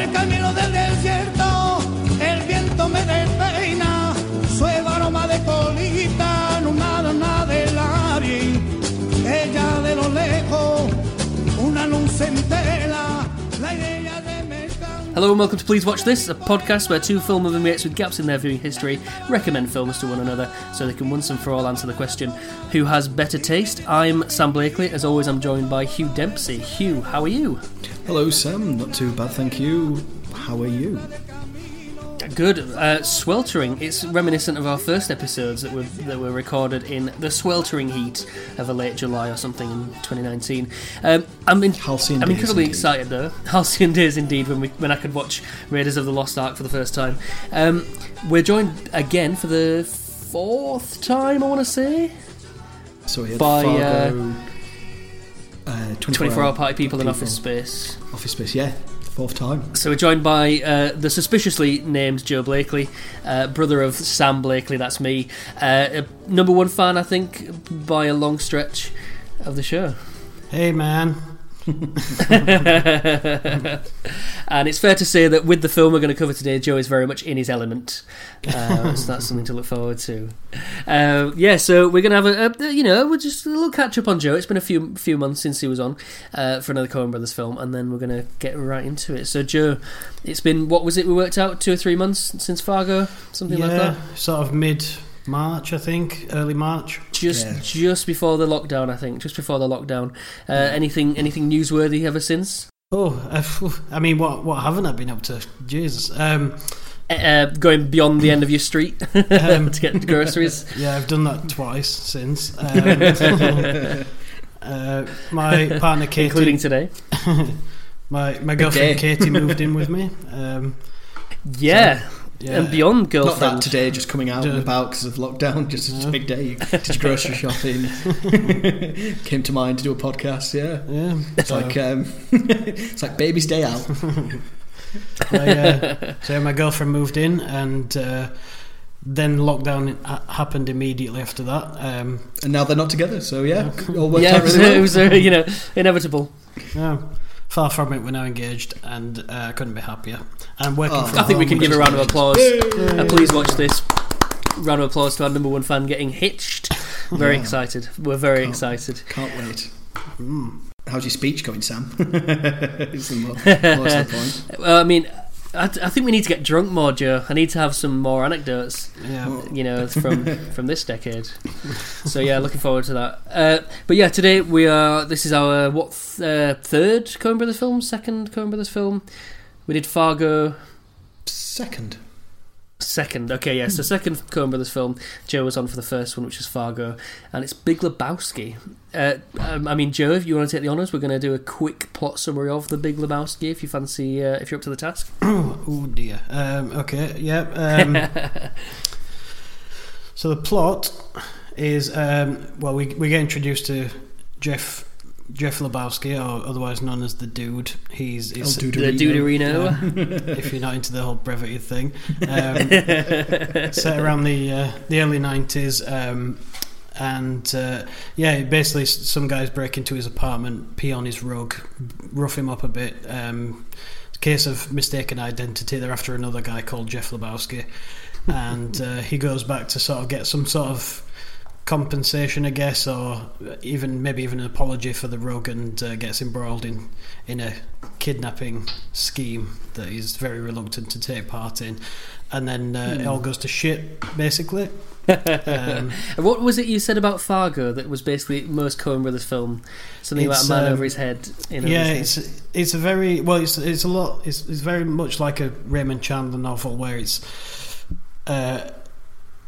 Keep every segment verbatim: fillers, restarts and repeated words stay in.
el camino del desierto, el viento me despeina, suave aroma de colita, no nada, nada de labi, ella de lo lejos, una luz centela, la idea de Mexicano. Hello and welcome to Please Watch This, a podcast where two film movie mates with gaps in their viewing history recommend films to one another so they can once and for all answer the question, who has better taste? I'm Sam Blakely. As always, I'm joined by Hugh Dempsey. Hugh, how are you? Hello, Sam. Not too bad, thank you. How are you? Good. Uh, sweltering. It's reminiscent of our first episodes that were that were recorded in the sweltering heat of a late July or something in twenty nineteen. Um, I'm, in, I'm incredibly indeed. excited, though. Halcyon days indeed, when we when I could watch Raiders of the Lost Ark for the first time. Um, we're joined again for the fourth time, I want to say. So we had by, Fargo, uh, uh, twenty-four Hour Party People and Office Space. Office Space, yeah. Fourth time. So we're joined by uh, the suspiciously named Joe Blakely, uh, brother of Sam Blakely, that's me. Uh, number one fan, I think, by a long stretch of the show. Hey, man. And it's fair to say that with the film we're going to cover today, Joe is very much in his element, uh, so that's something to look forward to. Uh, yeah, so we're going to have a, a you know we'll just a little catch up on Joe. It's been a few few months since he was on uh, for another Coen Brothers film, and then we're going to get right into it. So Joe, it's been, what was it we worked out, two or three months since Fargo, something yeah, like that, sort of mid March, I think, early March. Just yeah. just before the lockdown, I think. Just before the lockdown. Uh, anything anything newsworthy ever since? Oh, uh, I mean, what what haven't I been up to? Jesus. Um, uh, going beyond the end of your street um, to get groceries. Yeah, I've done that twice since. Um, uh, my partner Katie... Including today. my my girlfriend Katie moved in with me. Um, yeah. So, Yeah. And beyond girlfriend. Not that today, just coming out and about because of lockdown, just yeah. a big day. You did grocery shopping, came to mind to do a podcast, yeah. yeah. It's, like, um, it's like baby's day out. I, uh, so my girlfriend moved in, and uh, then lockdown happened immediately after that. Um, and now they're not together, so yeah. yeah. All worked yeah, out really well. It was, uh, you know, inevitable. Yeah. Far from it, we're now engaged, and I uh, couldn't be happier. I'm working oh, from I think home, we can give a round of applause. And please watch this. Round of applause to our number one fan getting hitched. Very yeah. excited. We're very can't, excited. Can't wait. Mm. How's your speech going, Sam? It's more, more to the point. Well, I mean, I, I think we need to get drunk more, Joe. I need to have some more anecdotes, yeah. you know, from from this decade. So yeah, looking forward to that. Uh, but yeah, today we are. This is our what uh, third Coen Brothers film, second Coen Brothers film. We did Fargo. Second. Second. Okay, yeah. So second Coen Brothers film. Joe was on for the first one, which is Fargo, and it's Big Lebowski. Uh, I mean, Joe, if you want to take the honours, we're going to do a quick plot summary of The Big Lebowski, if you fancy, uh, if you're up to the task. Oh dear. Um, okay, yeah. Um, so the plot is, um, well, we we get introduced to Jeff Jeff Lebowski, or otherwise known as the Dude. He's, he's the Duderino. Um, if you're not into the whole brevity thing, um, set around the uh, the early nineties. Um, And uh, yeah, basically, some guys break into his apartment, pee on his rug, rough him up a bit. Um, case of mistaken identity. They're after another guy called Jeff Lebowski, and uh, he goes back to sort of get some sort of compensation, I guess, or even maybe even an apology for the rug, and uh, gets embroiled in in a kidnapping scheme that he's very reluctant to take part in, and then uh, mm. it all goes to shit, basically. Um, what was it you said about Fargo that was basically most Coen Brothers film? Something about a man um, over his head. In yeah, his head. it's it's a very well, it's it's a lot. It's it's very much like a Raymond Chandler novel where it's uh,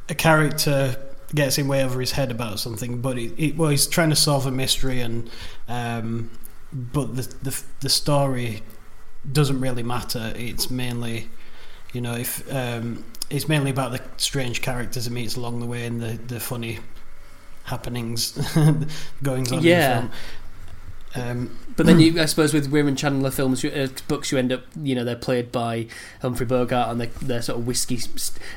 a character gets him way over his head about something, but it, it, well, he's trying to solve a mystery, and um, but the, the the story doesn't really matter. It's mainly, you know, if. Um, It's mainly about the strange characters it meets along the way and the, the funny happenings, goings on yeah. in the film. Um, but then you, I suppose with Raymond Chandler films, uh, books, you end up, you know, they're played by Humphrey Bogart and they're, they're sort of whiskey,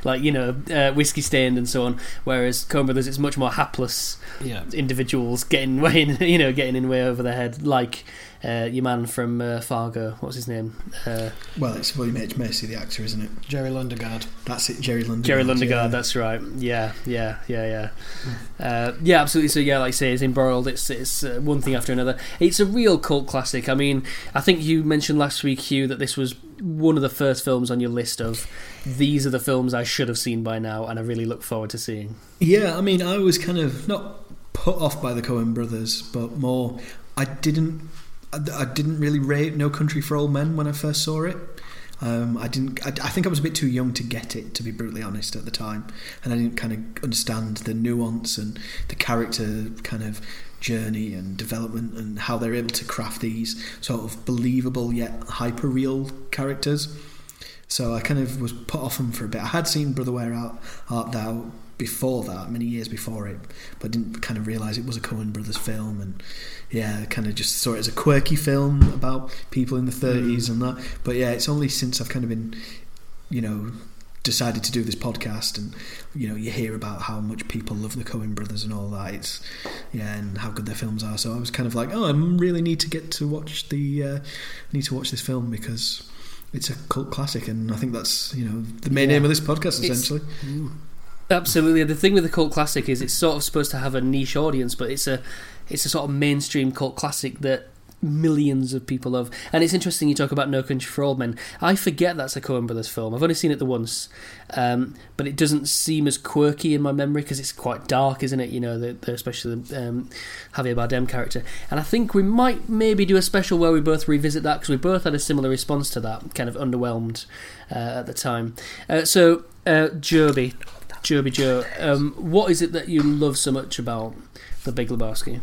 like, you know, uh, whiskey stained and so on. Whereas Coen Brothers, it's much more hapless yeah. individuals getting way in, you know, getting in way over their head, like uh, your man from uh, Fargo. What's his name? Uh, well, it's William H. Macy, the actor, isn't it? Jerry Lundegaard. That's it, Jerry Lundegaard. Jerry Lundegaard, yeah. That's right. Yeah, yeah, yeah, yeah. Uh, yeah, absolutely. So yeah, like I say, it's embroiled. It's it's uh, one thing after another. It's a real cult classic. I mean, I think you mentioned last week, Hugh, that this was one of the first films on your list of these are the films I should have seen by now, and I really look forward to seeing. Yeah, I mean, I was kind of not put off by the Coen Brothers, but more I didn't I, I didn't really rate No Country for Old Men when I first saw it. Um, I didn't. I, I think I was a bit too young to get it, to be brutally honest, at the time, and I didn't kind of understand the nuance and the character kind of journey and development and how they're able to craft these sort of believable yet hyper-real characters. So I kind of was put off them for a bit. I had seen Brother Where Art Thou before that, many years before it, but didn't kind of realise it was a Coen Brothers film, and yeah, kind of just saw it as a quirky film about people in the thirties and that. But yeah, it's only since I've kind of been, you know, decided to do this podcast, and you know, you hear about how much people love the Coen Brothers and all that. It's yeah, and how good their films are. So I was kind of like, oh, I really need to get to watch the, uh, need to watch this film because it's a cult classic, and I think that's, you know, the main yeah. aim of this podcast essentially. It's, absolutely, the thing with the cult classic is it's sort of supposed to have a niche audience, but it's a it's a sort of mainstream cult classic that millions of people love. And it's interesting you talk about No Country for Old Men. I forget that's a Coen Brothers film. I've only seen it the once, um, but it doesn't seem as quirky in my memory because it's quite dark, isn't it? You know, the, the, especially the um, Javier Bardem character. And I think we might maybe do a special where we both revisit that because we both had a similar response to that, kind of underwhelmed uh, at the time. Uh, so, uh, Joby, Joby Joe, um, what is it that you love so much about The Big Lebowski?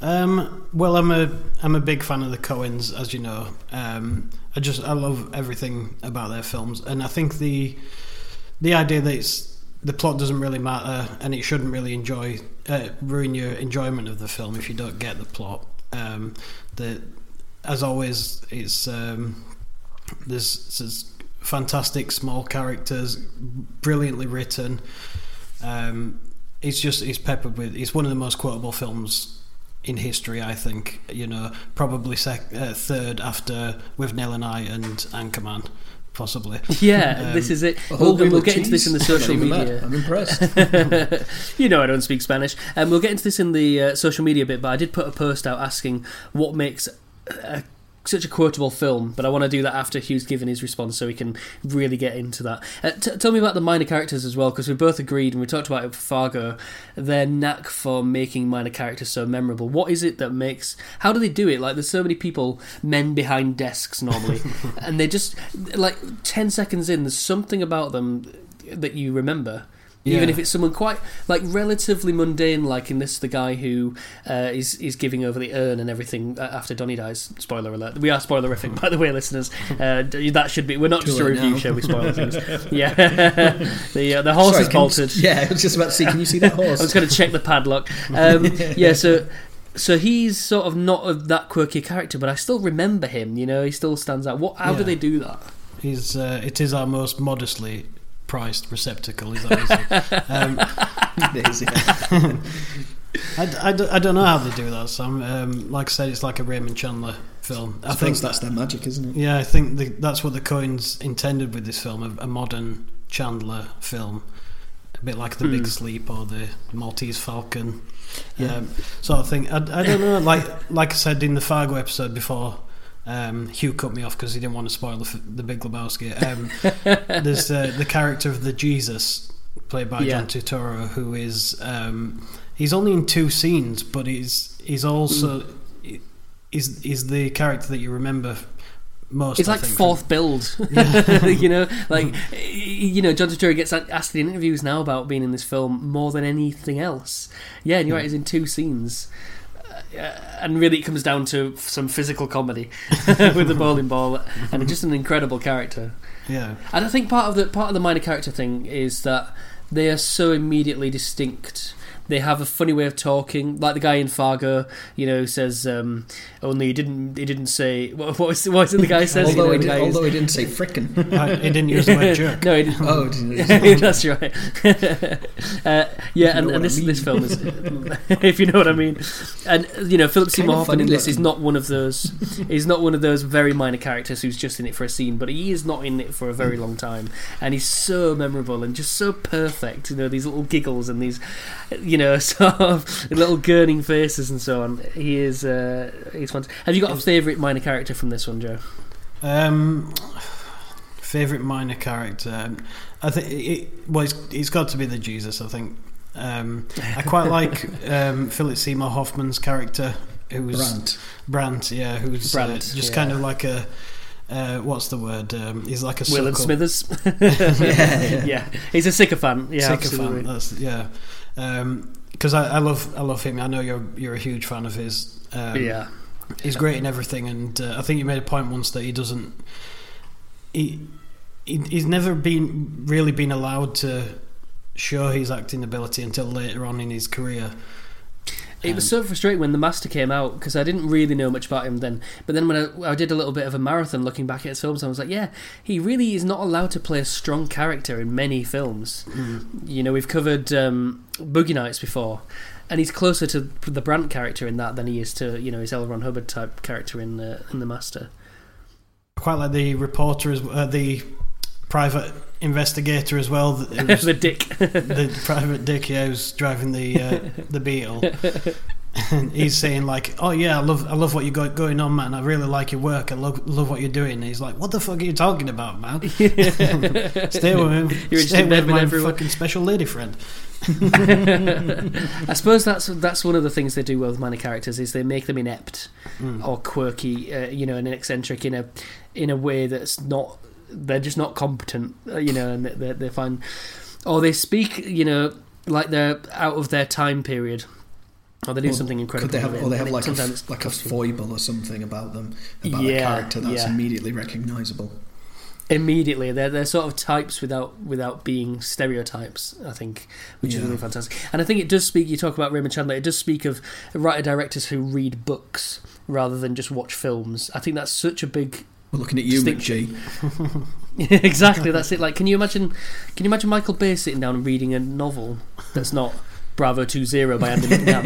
Um, well, I'm a I'm a big fan of the Coens, as you know. Um, I just I love everything about their films, and I think the the idea that it's, the plot doesn't really matter, and it shouldn't really enjoy uh, ruin your enjoyment of the film if you don't get the plot. Um, the as always, it's um, there's, there's fantastic small characters, brilliantly written. Um, it's just it's peppered with. It's one of the most quotable films in history, I think, you know, probably sec- uh, third after With Nail and I and Anchorman, possibly. Yeah, um, this is it. We'll, we'll get cheese. into this in the social media. I'm impressed. You know, I don't speak Spanish. And um, we'll get into this in the uh, social media bit, but I did put a post out asking what makes a, such a quotable film, but I want to do that after Hugh's given his response so we can really get into that. Uh, t- tell me about the minor characters as well, because we both agreed, and we talked about it for Fargo, their knack for making minor characters so memorable. What is it that makes... How do they do it? Like, there's so many people, men behind desks normally, and they just... Like, ten seconds in, there's something about them that you remember. Yeah. Even if it's someone quite, like, relatively mundane, like in this, the guy who uh, is is giving over the urn and everything after Donnie dies. Spoiler alert. We are spoilerific, by the way, listeners. Uh, that should be... We're not Too just a review now. show, we spoil things. Yeah. the uh, the horse Sorry, is bolted. You, yeah, I was just about to see, can you see that horse? I was going to check the padlock. Um, yeah, so... So he's sort of not a, that quirky character, but I still remember him, you know? He still stands out. What? How yeah. do they do that? He's uh, It is our most modestly... priced receptacle, is that easy? um, it is, yeah. I, I, I don't know how they do that, Sam. Um, like I said, it's like a Raymond Chandler film. I, I think that's their magic, isn't it? Yeah, I think the, that's what the Coens intended with this film, a, a modern Chandler film, a bit like The mm. Big Sleep or The Maltese Falcon yeah. um, sort of thing. I, I don't know, like like I said in the Fargo episode before, Um, Hugh cut me off because he didn't want to spoil the, the Big Lebowski. Um, there's uh, the character of the Jesus, played by yeah. John Turturro, who is um, he's only in two scenes, but he's he's also mm. is is the character that you remember most. It's I like think, fourth from. build, yeah. you know. Like you know, John Turturro gets asked in interviews now about being in this film more than anything else. Yeah, and you're yeah. right; he's in two scenes. Uh, and really it comes down to some physical comedy with the bowling ball and just an incredible character. Yeah. And I think part of the part of the minor character thing is that they are so immediately distinct. They have a funny way of talking, like the guy in Fargo, you know, says um, only he didn't he didn't say what what, was, what was it the guy says. although, you know, he, did, although he didn't say frickin'. uh, he didn't use the word jerk. No, he didn't. Oh, he didn't use the word that's right. uh, yeah, and, and this I mean. this film is, if you know what I mean. And you know, Philip Seymour Hoffman in this is not one of those. He's not one of those very minor characters who's just in it for a scene, but he is not in it for a very long time, and he's so memorable and just so perfect. You know, these little giggles and these, you know, sort of little gurning faces and so on. He is. Uh, he's fantastic. Have you got a favourite minor character from this one, Joe? Um, favourite minor character, I think. It, well, it's, it's got to be the Jesus. I think. Um, I quite like um, Philip Seymour Hoffman's character, who was Brandt. Brandt, yeah, who's Brandt, uh, just yeah. kind of like a. Uh, what's the word? Um, he's like a Will and Smithers. yeah, yeah. yeah, he's a sycophant. Yeah, sycophant. That's, yeah, because um, I, I love, I love him. I know you're, you're a huge fan of his. Um, yeah, he's great in everything, and uh, I think you made a point once that he doesn't. He, he, he's never been really been allowed to show his acting ability until later on in his career. It um, was so frustrating when The Master came out, because I didn't really know much about him then. But then when I, I did a little bit of a marathon looking back at his films, I was like, yeah, he really is not allowed to play a strong character in many films. Mm. You know, we've covered um, Boogie Nights before, and he's closer to the Brandt character in that than he is to, you know, his L. Ron Hubbard type character in uh, in The Master. Quite like the reporter, as uh, the private investigator as well. Was, the dick. The private dick, yeah, who's driving the uh, the Beetle. And he's saying like, oh yeah, I love I love what you got going on, man. I really like your work. I love love what you're doing. And he's like, what the fuck are you talking about, man? Stay with him. You're Stay with my everyone. Fucking special lady friend. I suppose that's that's one of the things they do well with minor characters, is they make them inept mm. or quirky, uh, you know, and eccentric in a in a way that's not. They're just not competent, you know, and they they find, or they speak, you know, like they're out of their time period, or they do well, something incredible. Could they have, or they have like a, like a foible or something about them, about yeah, the character that's yeah. immediately recognisable. Immediately, they're they're sort of types without without being stereotypes, I think, which yeah. is really fantastic. And I think it does speak. You talk about Raymond Chandler. It does speak of writer directors who read books rather than just watch films. I think that's such a big. We're looking at you, McG. Exactly, that's it. Like, can you imagine? Can you imagine Michael Bay sitting down and reading a novel that's not Bravo Two Zero by Andy McNab?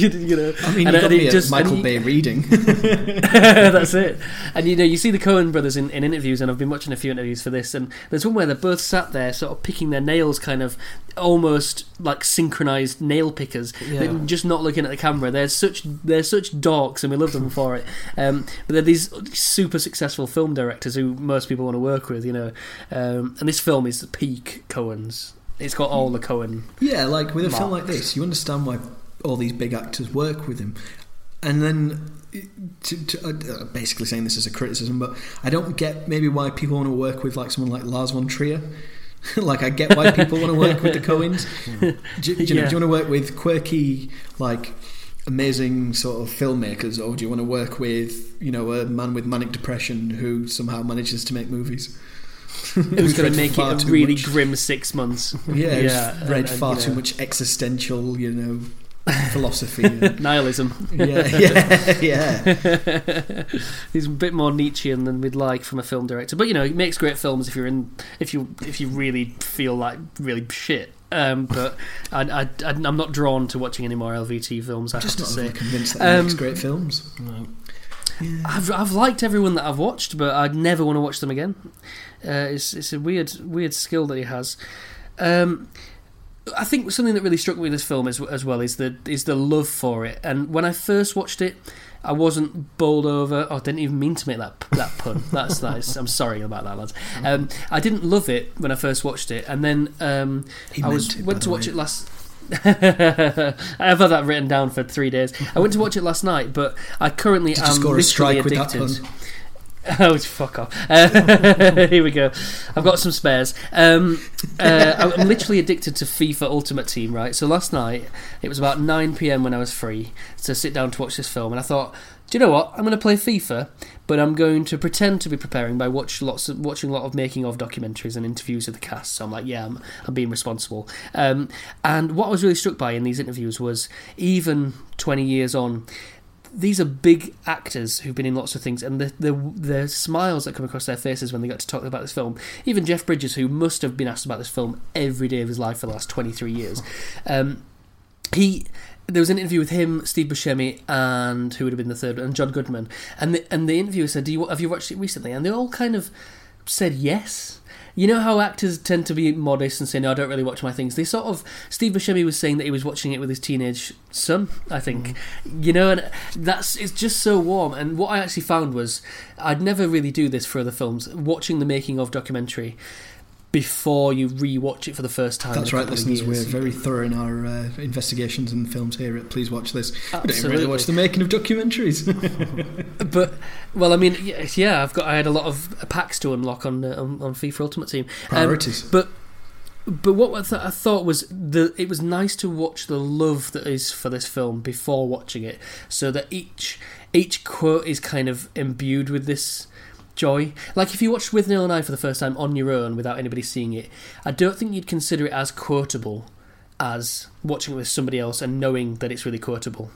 you, you know, I mean, and, you've got to just, Michael you, Bay reading. That's it. And you know, you see the Coen brothers in, in interviews, and I've been watching a few interviews for this. And there's one where they're both sat there, sort of picking their nails, kind of almost like synchronised nail pickers. Yeah. They're just not looking at the camera. They're such they're such dorks, and we love them for it. Um, but they're these super successful film directors who most people want to work with, you know. Um, and this film is the peak Coen. It's got all the Coen. Yeah, like with a marks. film like this, you understand why all these big actors work with him. And then, to, to, uh, basically saying this as a criticism, but I don't get maybe why people want to work with like someone like Lars von Trier. Like I get why people want to work with the Coens. Mm. Do, do, you yeah. know, do you want to work with quirky, like amazing sort of filmmakers, or do you want to work with, you know, a man with manic depression who somehow manages to make movies? Who's going to make it a really much. grim six months? Yeah, yeah read and, and, far you know. too much existential, you know, philosophy, and, nihilism. Yeah, yeah, yeah. He's a bit more Nietzschean than we'd like from a film director, but you know, he makes great films if you're in, if you, if you really feel like really shit. Um, but I, I, I'm not drawn to watching any more L V T films. I just have to say, convinced that he um, makes great films. No. Yeah. I've I've liked everyone that I've watched, but I'd never want to watch them again. Uh, it's it's a weird weird skill that he has. Um, I think something that really struck me in this film as as well is the is the love for it. And when I first watched it, I wasn't bowled over. Oh, I didn't even mean to make that that pun. That's that is, I'm sorry about that, lads. Um, I didn't love it when I first watched it, and then um, I was it, went to watch way. it last. I have had that written down for three days. I went to watch it last night, but I currently Did am you score literally a strike addicted. With that Oh, fuck off. Uh, here we go. I've got some spares. Um, uh, I'm literally addicted to FIFA Ultimate Team, right? So last night, it was about nine p.m. when I was free to sit down to watch this film, and I thought, do you know what? I'm going to play FIFA, but I'm going to pretend to be preparing by watch lots of, watching a lot of making-of documentaries and interviews with the cast. So I'm like, yeah, I'm, I'm being responsible. Um, and what I was really struck by in these interviews was, even twenty years on, these are big actors who've been in lots of things, and the, the the smiles that come across their faces when they got to talk about this film. Even Jeff Bridges, who must have been asked about this film every day of his life for the last twenty-three years, um, he there was an interview with him, Steve Buscemi, and who would have been the third, and John Goodman, and the, and the interviewer said, "Do you have you watched it recently?" And they all kind of said yes. You know how actors tend to be modest and say, no, I don't really watch my things. They sort of... Steve Buscemi was saying that he was watching it with his teenage son, I think. Mm. You know, and that's it's just so warm. And what I actually found was, I'd never really do this for other films, watching the making of documentary before you re-watch it for the first time. That's right, listeners. We're very thorough in our uh, investigations and films here at Please Watch This. Absolutely. We don't really watch the making of documentaries. But, well, I mean, yeah, I've got, I had a lot of packs to unlock on uh, on, on FIFA Ultimate Team. Priorities. Um, but but what I, th- I thought was, the it was nice to watch the love that is for this film before watching it, so that each each quote is kind of imbued with this joy. Like, if you watched With Neil and I for the first time on your own without anybody seeing it, I don't think you'd consider it as quotable as watching it with somebody else and knowing that it's really quotable.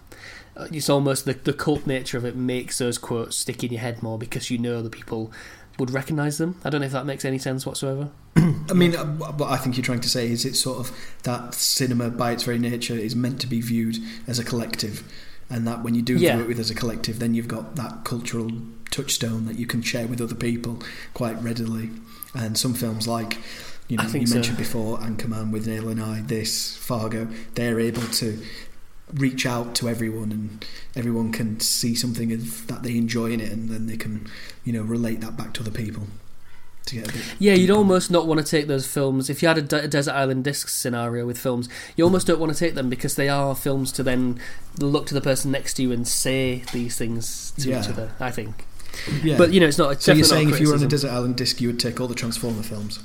It's almost the, the cult nature of it makes those quotes stick in your head more, because you know the people would recognise them. I don't know if that makes any sense whatsoever. I mean, what I think you're trying to say is it's sort of that cinema by its very nature is meant to be viewed as a collective, and that when you do yeah. view it with as a collective, then you've got that cultural touchstone that you can share with other people quite readily. And some films like, you know, you mentioned so. before, Anchorman, With Neil and I, this, Fargo, they're able to reach out to everyone, and everyone can see something of, that they enjoy in it, and then they can, you know, relate that back to other people. Yeah, you'd almost not want to take those films. If you had a, de- a Desert Island Discs scenario with films, you almost don't want to take them, because they are films to then look to the person next to you and say these things to yeah. each other, I think. Yeah. But, you know, it's not... It's so you're saying if you were on a Desert Island Disc, you would take all the Transformer films?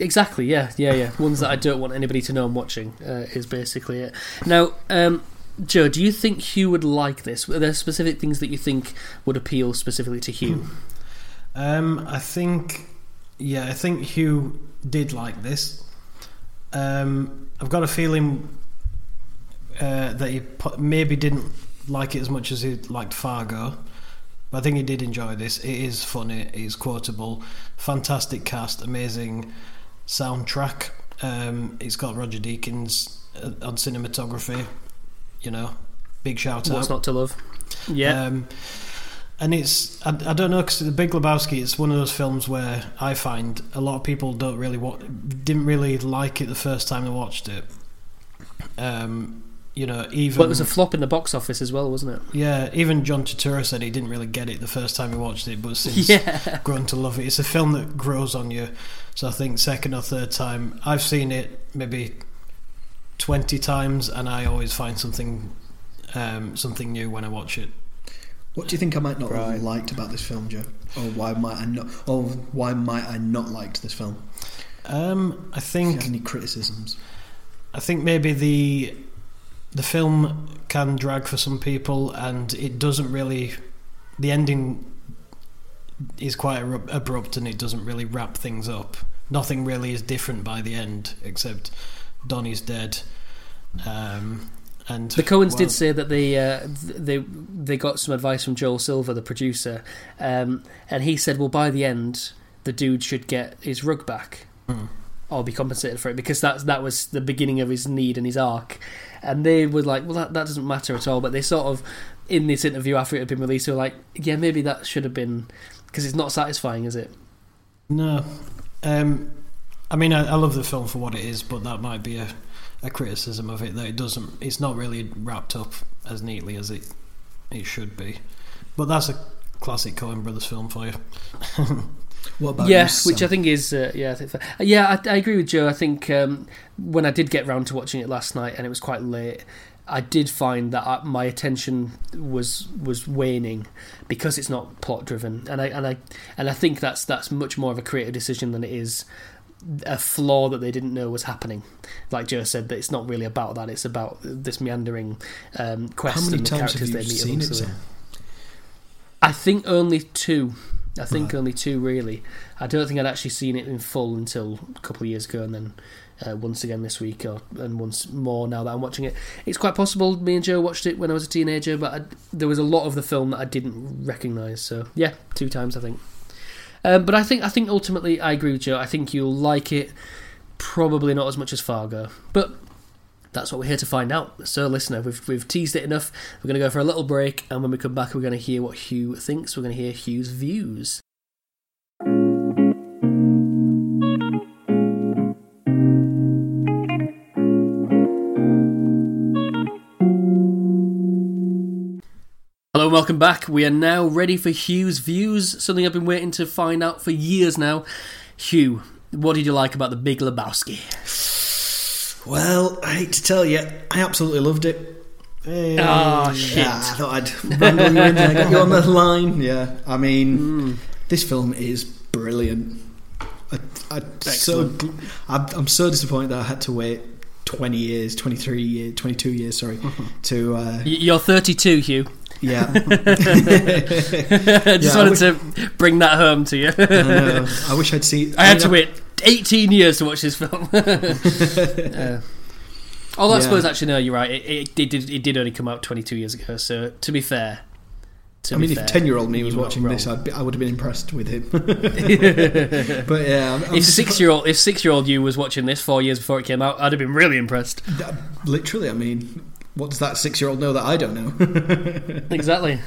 Exactly, yeah, yeah, yeah. Ones that I don't want anybody to know I'm watching uh, is basically it. Now, um, Joe, do you think Hugh would like this? Are there specific things that you think would appeal specifically to Hugh? Mm. Um, I think, yeah, I think Hugh did like this. Um, I've got a feeling uh, that he maybe didn't like it as much as he liked Fargo, but I think he did enjoy this. It is funny, it is quotable, fantastic cast, amazing soundtrack. Um, it's got Roger Deakins on cinematography. You know, big shout out. What's not to love? Yeah. Um, And it's, I, I don't know, because The Big Lebowski, it's one of those films where I find a lot of people don't really wa- didn't really like it the first time they watched it. Um, you know, even... Well, it was a flop in the box office as well, wasn't it? Yeah, even John Turturro said he didn't really get it the first time he watched it, but since yeah. grown to love it. It's a film that grows on you. So I think second or third time, I've seen it maybe twenty times, and I always find something um, something new when I watch it. What do you think I might not right. have liked about this film, Joe? Or why might I not? Or why might I not liked this film? Um, I think. If you have any criticisms? I think maybe the the film can drag for some people, and it doesn't really. The ending is quite abrupt, and it doesn't really wrap things up. Nothing really is different by the end, except Donnie's dead. Um, And the Coens well, did say that they uh, they they got some advice from Joel Silver, the producer, um, and he said, well, by the end, the dude should get his rug back mm. or be compensated for it, because that, that was the beginning of his need and his arc. And they were like, well, that, that doesn't matter at all. But they sort of, in this interview after it had been released, were like, yeah, maybe that should have been... Because it's not satisfying, is it? No. Um, I mean, I, I love the film for what it is, but that might be a... a criticism of it, that it doesn't it's not really wrapped up as neatly as it it should be. But that's a classic Coen Brothers film for you. What about yeah, you, which I think is uh, yeah I think, yeah I, I agree with Joe. I think um, when I did get round to watching it last night, and it was quite late, I did find that I, my attention was was waning because it's not plot driven, and I and I and I think that's that's much more of a creative decision than it is a flaw that they didn't know was happening. Like Joe said, that it's not really about that; it's about this meandering um, quest. How many and the times characters have you they meet seen it? So? I think only two. I think right. only two really. I don't think I'd actually seen it in full until a couple of years ago, and then. Uh, once again this week, or and once more now that I'm watching it. It's quite possible me and Joe watched it when I was a teenager, but I, there was a lot of the film that I didn't recognise. So yeah, two times I think. Um, but I think I think ultimately I agree with Joe. I think you'll like it, probably not as much as Fargo, but that's what we're here to find out. So listener, we've we've teased it enough. We're going to go for a little break, and when we come back, we're going to hear what Hugh thinks. We're going to hear Hugh's views. Welcome back. We are now ready for Hugh's views, something I've been waiting to find out for years now. Hugh, what did you like about The Big Lebowski? Well, I hate to tell you, I absolutely loved it. Hey, oh, shit. Yeah, I thought I'd ramble you in there, get you on the line. Yeah, I mean, mm. this film is brilliant. I, I, so, I, I'm so disappointed that I had to wait twenty years, twenty-three years, twenty-two years, sorry, mm-hmm. to... Uh, You're thirty-two, Hugh. Yeah. I just yeah, wanted I wish... to bring that home to you. I, know. I wish I'd seen. I, I had to I... wait eighteen years to watch this film. uh, although yeah. I suppose actually no, you're right. It, it did. It did only come out twenty-two years ago. So to be fair, to I be mean, fair, if ten-year-old me was watching wrong. this, I'd be, I would have been impressed with him. But yeah, I'm, I'm if six-year-old if six-year-old you was watching this four years before it came out, I'd have been really impressed. That, literally, I mean. What does that six-year-old know that I don't know? Exactly.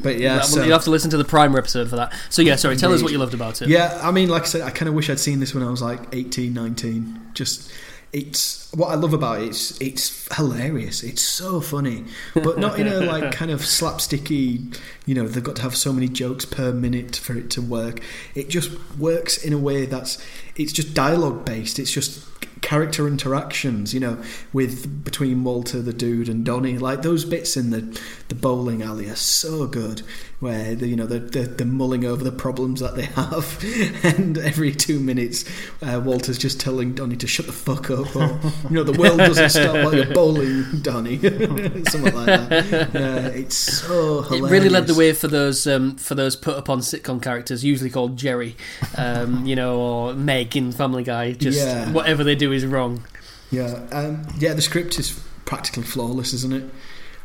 But yeah, so, you'll have to listen to the Primer episode for that. So yeah, sorry, tell indeed. us what you loved about it. Yeah, I mean, like I said, I kind of wish I'd seen this when I was like eighteen, nineteen. Just, it's, what I love about it, it's, it's hilarious. It's so funny. But not in a like kind of slapsticky, you know, they've got to have so many jokes per minute for it to work. It just works in a way that's, it's just dialogue-based. It's just... character interactions, you know, with between Walter the dude and Donnie, like those bits in the the bowling alley are so good, where the, you know they're, they're, they're mulling over the problems that they have, and every two minutes uh, Walter's just telling Donnie to shut the fuck up, or you know the world doesn't stop while you're bowling, Donnie. Something like that. Uh, it's so hilarious. It really led the way for those um, for those put upon sitcom characters, usually called Jerry, um, you know, or Meg in Family Guy. Just yeah. whatever they do is wrong. Yeah, um, yeah. The script is practically flawless, isn't it?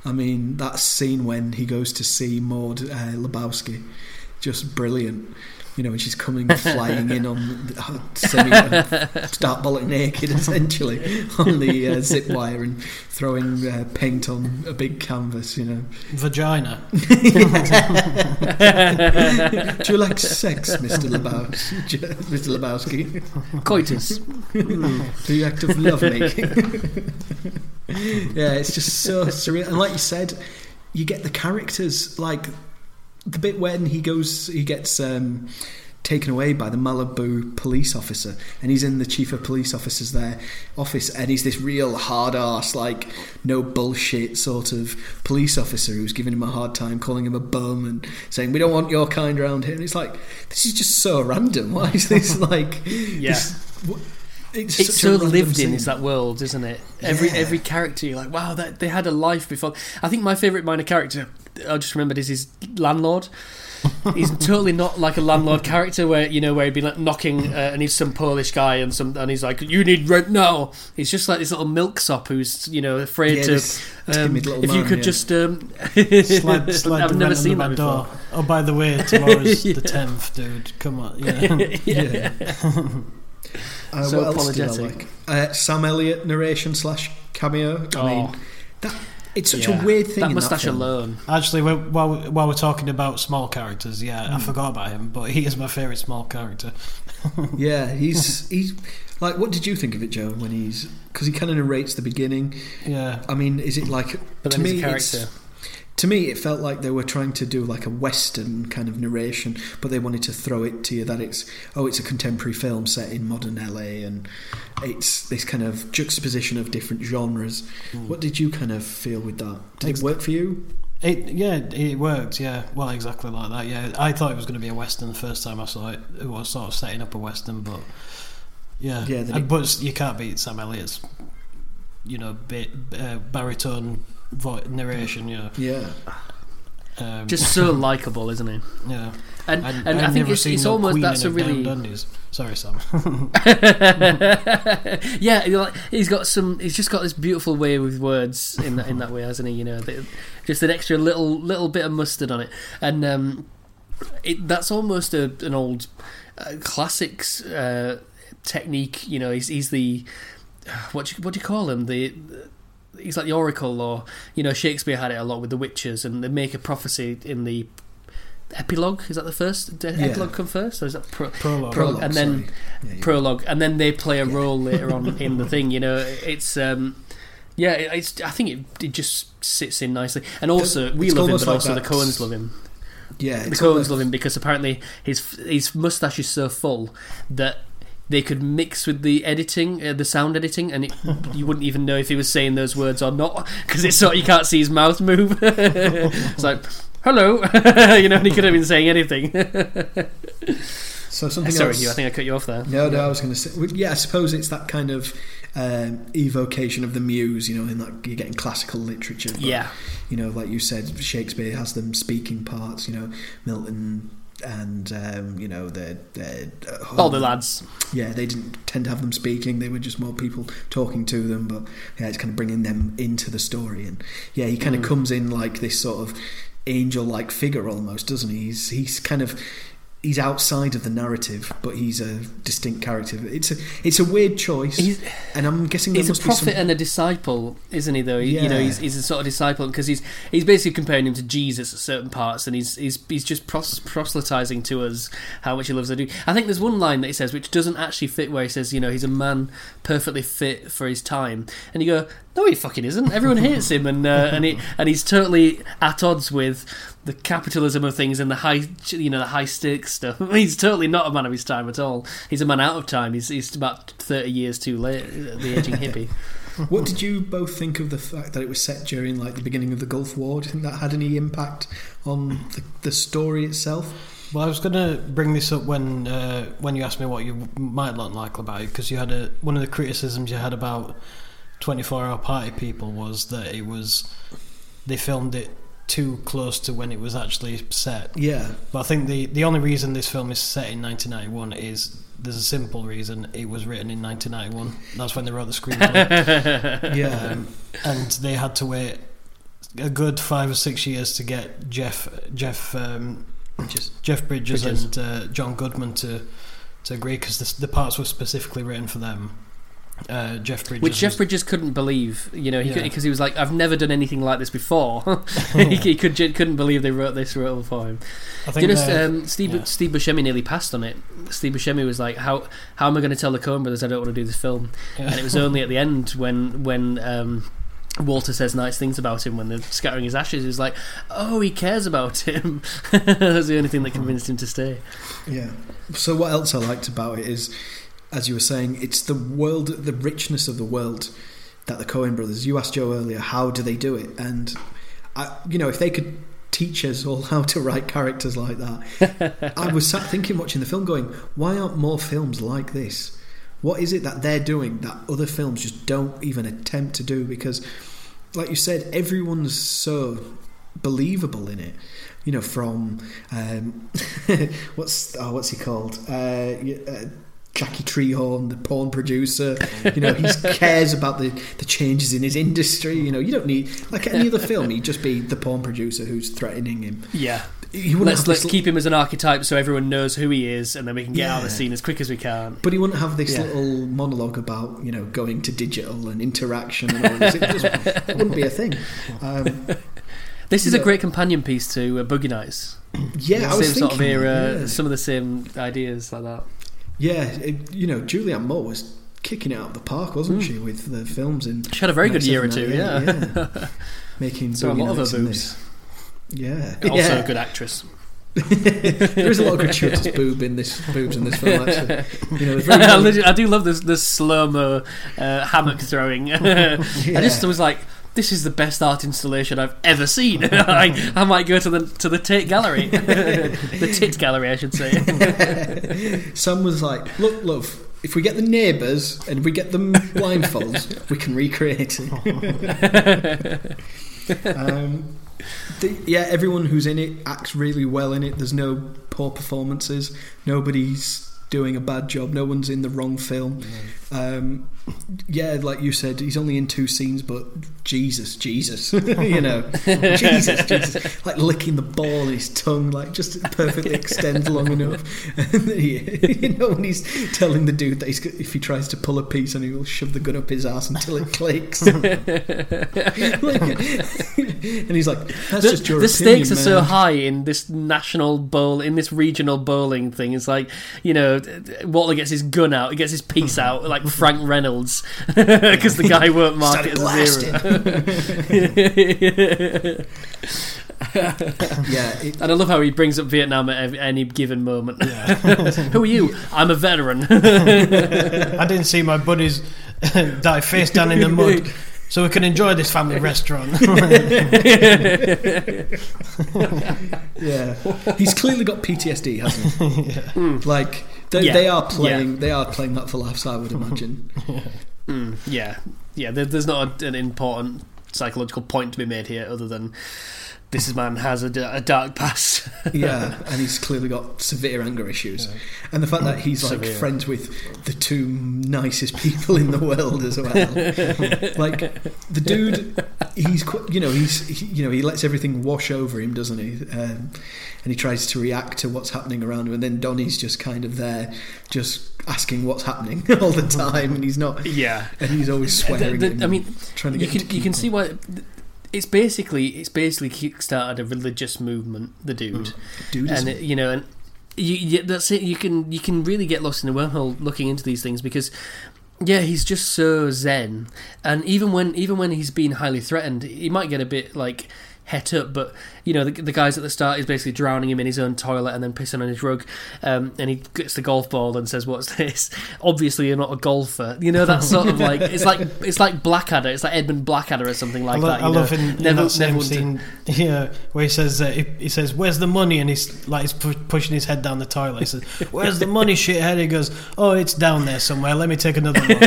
I mean, that scene when he goes to see Maud uh, Lebowski, just brilliant. You know, when she's coming flying in on the, uh, semi, uh, start bollock naked essentially on the uh, zip wire and throwing uh, paint on a big canvas. You know, vagina. Do you like sex, Mister Lebowski? Mister Lebowski, coitus. The act of lovemaking. Yeah, it's just so surreal. And like you said, you get the characters like. The bit when he goes, he gets um, taken away by the Malibu police officer, and he's in the chief of police officers there office, and he's this real hard ass, like no bullshit sort of police officer who's giving him a hard time, calling him a bum, and saying we don't want your kind around here. And it's like this is just so random. Why is this like? Yeah. This, what, It's, it's so lived in, is that world, isn't it? Every yeah. every character, you're like, wow, that, they had a life before. I think my favourite minor character, I just remembered, is his landlord. He's totally not like a landlord character where, you know, where he'd be like knocking uh, and he's some Polish guy and some and he's like, you need rent now. He's just like this little milksop who's, you know, afraid yeah, to... Um, if man, you could yeah. just... Um, slide, slide I've never seen that before. Door. Oh, by the way, tomorrow's yeah. the tenth, dude. Come on. Yeah. yeah. yeah. Uh, so what apologetic. Else did I like? Uh, Sam Elliott narration slash cameo. I oh. mean, that, it's such yeah. a weird thing. That in moustache that alone. Actually, while while we're talking about small characters, yeah, mm. I forgot about him, but he is my favourite small character. Yeah, he's he's like. What did you think of it, Joe? When he's because he kind of narrates the beginning. Yeah, I mean, is it like but to me? It's, to me, it felt like they were trying to do like a Western kind of narration, but they wanted to throw it to you that it's, oh, it's a contemporary film set in modern L A, and it's this kind of juxtaposition of different genres. Mm. What did you kind of feel with that? Did Ex- it work for you? It yeah, it worked, yeah. Well, exactly like that, yeah. I thought it was going to be a Western the first time I saw it. It was sort of setting up a Western, but... Yeah, yeah and, it, but you can't beat Sam Elliott's, you know, bit, uh, baritone voice, narration, you know. Yeah. Um, Just so likeable, isn't he? Yeah. And, and, and I think it's, it's almost, that's a really... Sorry, Sam. Yeah, you're like, he's got some. He's just got this beautiful way with words in that in that way, hasn't he? You know, the, just an extra little little bit of mustard on it, and um, it, that's almost a, an old uh, classics uh, technique. You know, he's he's the what do you, what do you call him? The, the he's like the oracle, or you know, Shakespeare had it a lot with the witches, and they make a prophecy in the. Epilogue, is that the first? Did yeah. Epilogue come first? Or is that pro- prologue? Prologue, and then yeah, prologue, right. And then they play a yeah. role later on in the thing. You know, it's um, yeah, it's. I think it, it just sits in nicely, and also it's, we it's love him, but like also that. The Coens love him. Yeah, the Coens almost... love him because apparently his his mustache is so full that they could mix with the editing, uh, the sound editing, and it, you wouldn't even know if he was saying those words or not because it's sort of, you can't see his mouth move. It's like. Hello, you know, and he could have been saying anything. So something. Sorry, else. You. I think I cut you off there. No, no, I was going to say. Yeah, I suppose it's that kind of um, evocation of the muse. You know, in that you're getting classical literature. But, yeah. You know, like you said, Shakespeare has them speaking parts. You know, Milton and um, you know the all the lads. Yeah, they didn't tend to have them speaking. They were just more people talking to them. But yeah, it's kind of bringing them into the story. And yeah, he kind mm. of comes in like this sort of. Angel-like figure almost, doesn't he? He's he's kind of he's outside of the narrative, but he's a distinct character. It's a it's a weird choice, he's, and I'm guessing there he's must a prophet be some... and a disciple, isn't he? Though he, yeah. you know, he's he's a sort of disciple because he's he's basically comparing him to Jesus at certain parts, and he's he's he's just pros- proselytizing to us how much he loves to do. I think there's one line that he says which doesn't actually fit, where he says, you know, he's a man perfectly fit for his time, and you go. No, he fucking isn't. Everyone hates him, and uh, and he and he's totally at odds with the capitalism of things and the high, you know, the high stakes stuff. He's totally not a man of his time at all. He's a man out of time. He's he's about thirty years too late, the aging hippie. What did you both think of the fact that it was set during like the beginning of the Gulf War? Do you think that had any impact on the, the story itself? Well, I was going to bring this up when uh, when you asked me what you might not like about it, because you had a one of the criticisms you had about. twenty-four Hour Party People was that it was they filmed it too close to when it was actually set. Yeah, but I think the the only reason this film is set in nineteen ninety-one is there's a simple reason. It was written in nineteen ninety-one. That's when they wrote the screenplay. Yeah, um, and they had to wait a good five or six years to get Jeff Jeff um, Jeff Bridges, Bridges. and uh, John Goodman to to agree because the, the parts were specifically written for them. Uh, Jeff Bridges, which Jeff Bridges was, couldn't believe, you know, because he, yeah. he was like, "I've never done anything like this before." he, he could, couldn't believe they wrote this role for him. I think you know, um, Steve yeah. Steve Buscemi nearly passed on it. Steve Buscemi was like, "How how am I going to tell the Coen Brothers I don't want to do this film?" Yeah. And it was only at the end when when. Um, Walter says nice things about him when they're scattering his ashes. He's like, oh, he cares about him. That's the only thing that convinced him to stay. Yeah. So what else I liked about it is, as you were saying, it's the world, the richness of the world that the Coen Brothers. You asked Joe earlier, how do they do it? And I, you know, if they could teach us all how to write characters like that, I was sat thinking, watching the film, going, why aren't more films like this? What is it that they're doing that other films just don't even attempt to do? Because, like you said, everyone's so believable in it. You know, from um, what's oh, what's he called? Uh, uh, Jackie Treehorn, the porn producer. You know, he cares about the, the changes in his industry. You know, you don't need like any other film. He'd just be the porn producer who's threatening him. Yeah. Let's let's l- keep him as an archetype so everyone knows who he is, and then we can get yeah. out of the scene as quick as we can. But he wouldn't have this yeah. little monologue about, you know, going to digital and interaction and all this. It, doesn't, it wouldn't be a thing. Um, this is know. a great companion piece to uh, Boogie Nights. Yeah, the I was same thinking, sort of era, yeah. some of the same ideas like that. Yeah, it, you know, Julianne Moore was kicking it out of the park, wasn't mm. she, with the films in... She had a very good year or two, yeah. yeah. Making so Boogie a lot Nights of her boobs. Yeah. Also yeah. a good actress. There is a lot of gratuitous boob in this, boobs in this film, actually. You know, very I, I do love this, this slow-mo uh, hammock throwing. yeah. I just was like, this is the best art installation I've ever seen. I, I might go to the to the Tate Gallery. The Tit Gallery, I should say. Sam was like, look, love, if we get the neighbours and we get them blindfolds, we can recreate it. um, the, yeah, everyone who's in it acts really well in it. There's no poor performances. Nobody's doing a bad job. No one's in the wrong film. Mm. Um, yeah, like you said, he's only in two scenes, but Jesus, Jesus, you know, Jesus, Jesus, like licking the ball in his tongue, like just perfectly extends long enough. And he, you know, when he's telling the dude that he's, if he tries to pull a piece, and he will shove the gun up his ass until it clicks. And he's like, that's the, just your the opinion, stakes are man. So high in this national bowl, in this regional bowling thing. It's like, you know, Walter gets his gun out, he gets his piece out, like Frank Reynolds, because the guy won't mark it as a zero. yeah, it, and I love how he brings up Vietnam at any given moment. Yeah. Who are you? I'm a veteran. I didn't see my buddies die face down in the mud, so we can enjoy this family restaurant. Yeah, he's clearly got P T S D, hasn't he? Yeah. Mm. Like they, yeah. they are playing, yeah. they are playing that for laughs, I would imagine. mm. Yeah, yeah. There, there's not a, an important psychological point to be made here, other than this man has a, a dark past. Yeah, and he's clearly got severe anger issues, yeah. and the fact that he's like severe. friends with the two nicest people in the world as well. Like the dude, he's you know he's he, you know he lets everything wash over him, doesn't he? Um, and he tries to react to what's happening around him, and then Donnie's just kind of there, just asking what's happening all the time, and he's not. Yeah, and he's always swearing. The, the, him I mean, trying to get you can, to you can see why. It's basically it's basically kickstarted a religious movement. The dude, mm. dude, and it, you know, and you, you, that's it. You can you can really get lost in a wormhole looking into these things because, yeah, he's just so zen. And even when even when he's been highly threatened, he might get a bit like het up. But you know, the, the guys at the start is basically drowning him in his own toilet and then pissing on his rug. Um, and he gets the golf ball and says, "What's this? Obviously, you're not a golfer." You know, that sort of like it's like it's like Blackadder. It's like Edmund Blackadder or something like I love, that. You I know? love in, never, in that same scene, yeah, where he says uh, he, he says, "Where's the money?" And he's like he's pu- pushing his head down the toilet. He says, "Where's the money, shithead?" He goes, "Oh, it's down there somewhere. Let me take another look."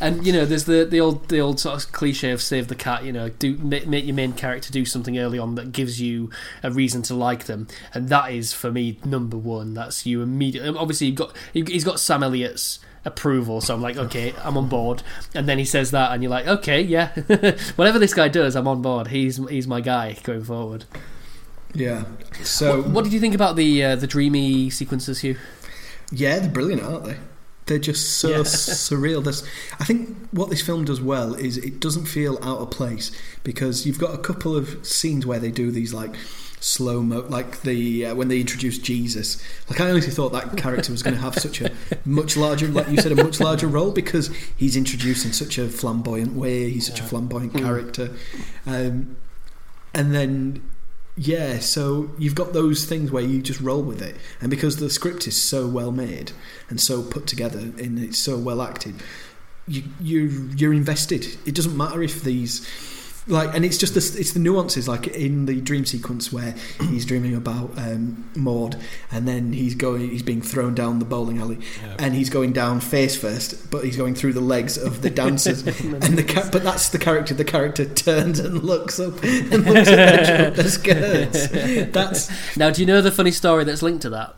And you know, there's the the old the old sort of cliche of save the cat. You You know, do make, make your main character do something early on that gives you a reason to like them, and that is for me number one. That's you immediately. Obviously, you've got he's got Sam Elliott's approval, so I'm like, okay, I'm on board. And then he says that, and you're like, okay, yeah, whatever this guy does, I'm on board. He's he's my guy going forward. Yeah. So, what, what did you think about the uh, the dreamy sequences, Hugh? Yeah, they're brilliant, aren't they? They're just so yeah. surreal. There's, I think what this film does well is it doesn't feel out of place because you've got a couple of scenes where they do these like slow mo, like the uh, when they introduce Jesus. Like I honestly thought that character was going to have such a much larger, like you said, a much larger role because he's introduced in such a flamboyant way. He's such yeah. a flamboyant mm. character, um, and then. Yeah, so you've got those things where you just roll with it, and because the script is so well made and so put together and it's so well acted, you you you're invested. It doesn't matter if these like, and it's just the, it's the nuances, like in the dream sequence where he's dreaming about um, Maud, and then he's going he's being thrown down the bowling alley, yeah. and he's going down face first, but he's going through the legs of the dancers, and the but that's the character. The character turns and looks up and looks at their skirts. That's now. Do you know the funny story that's linked to that?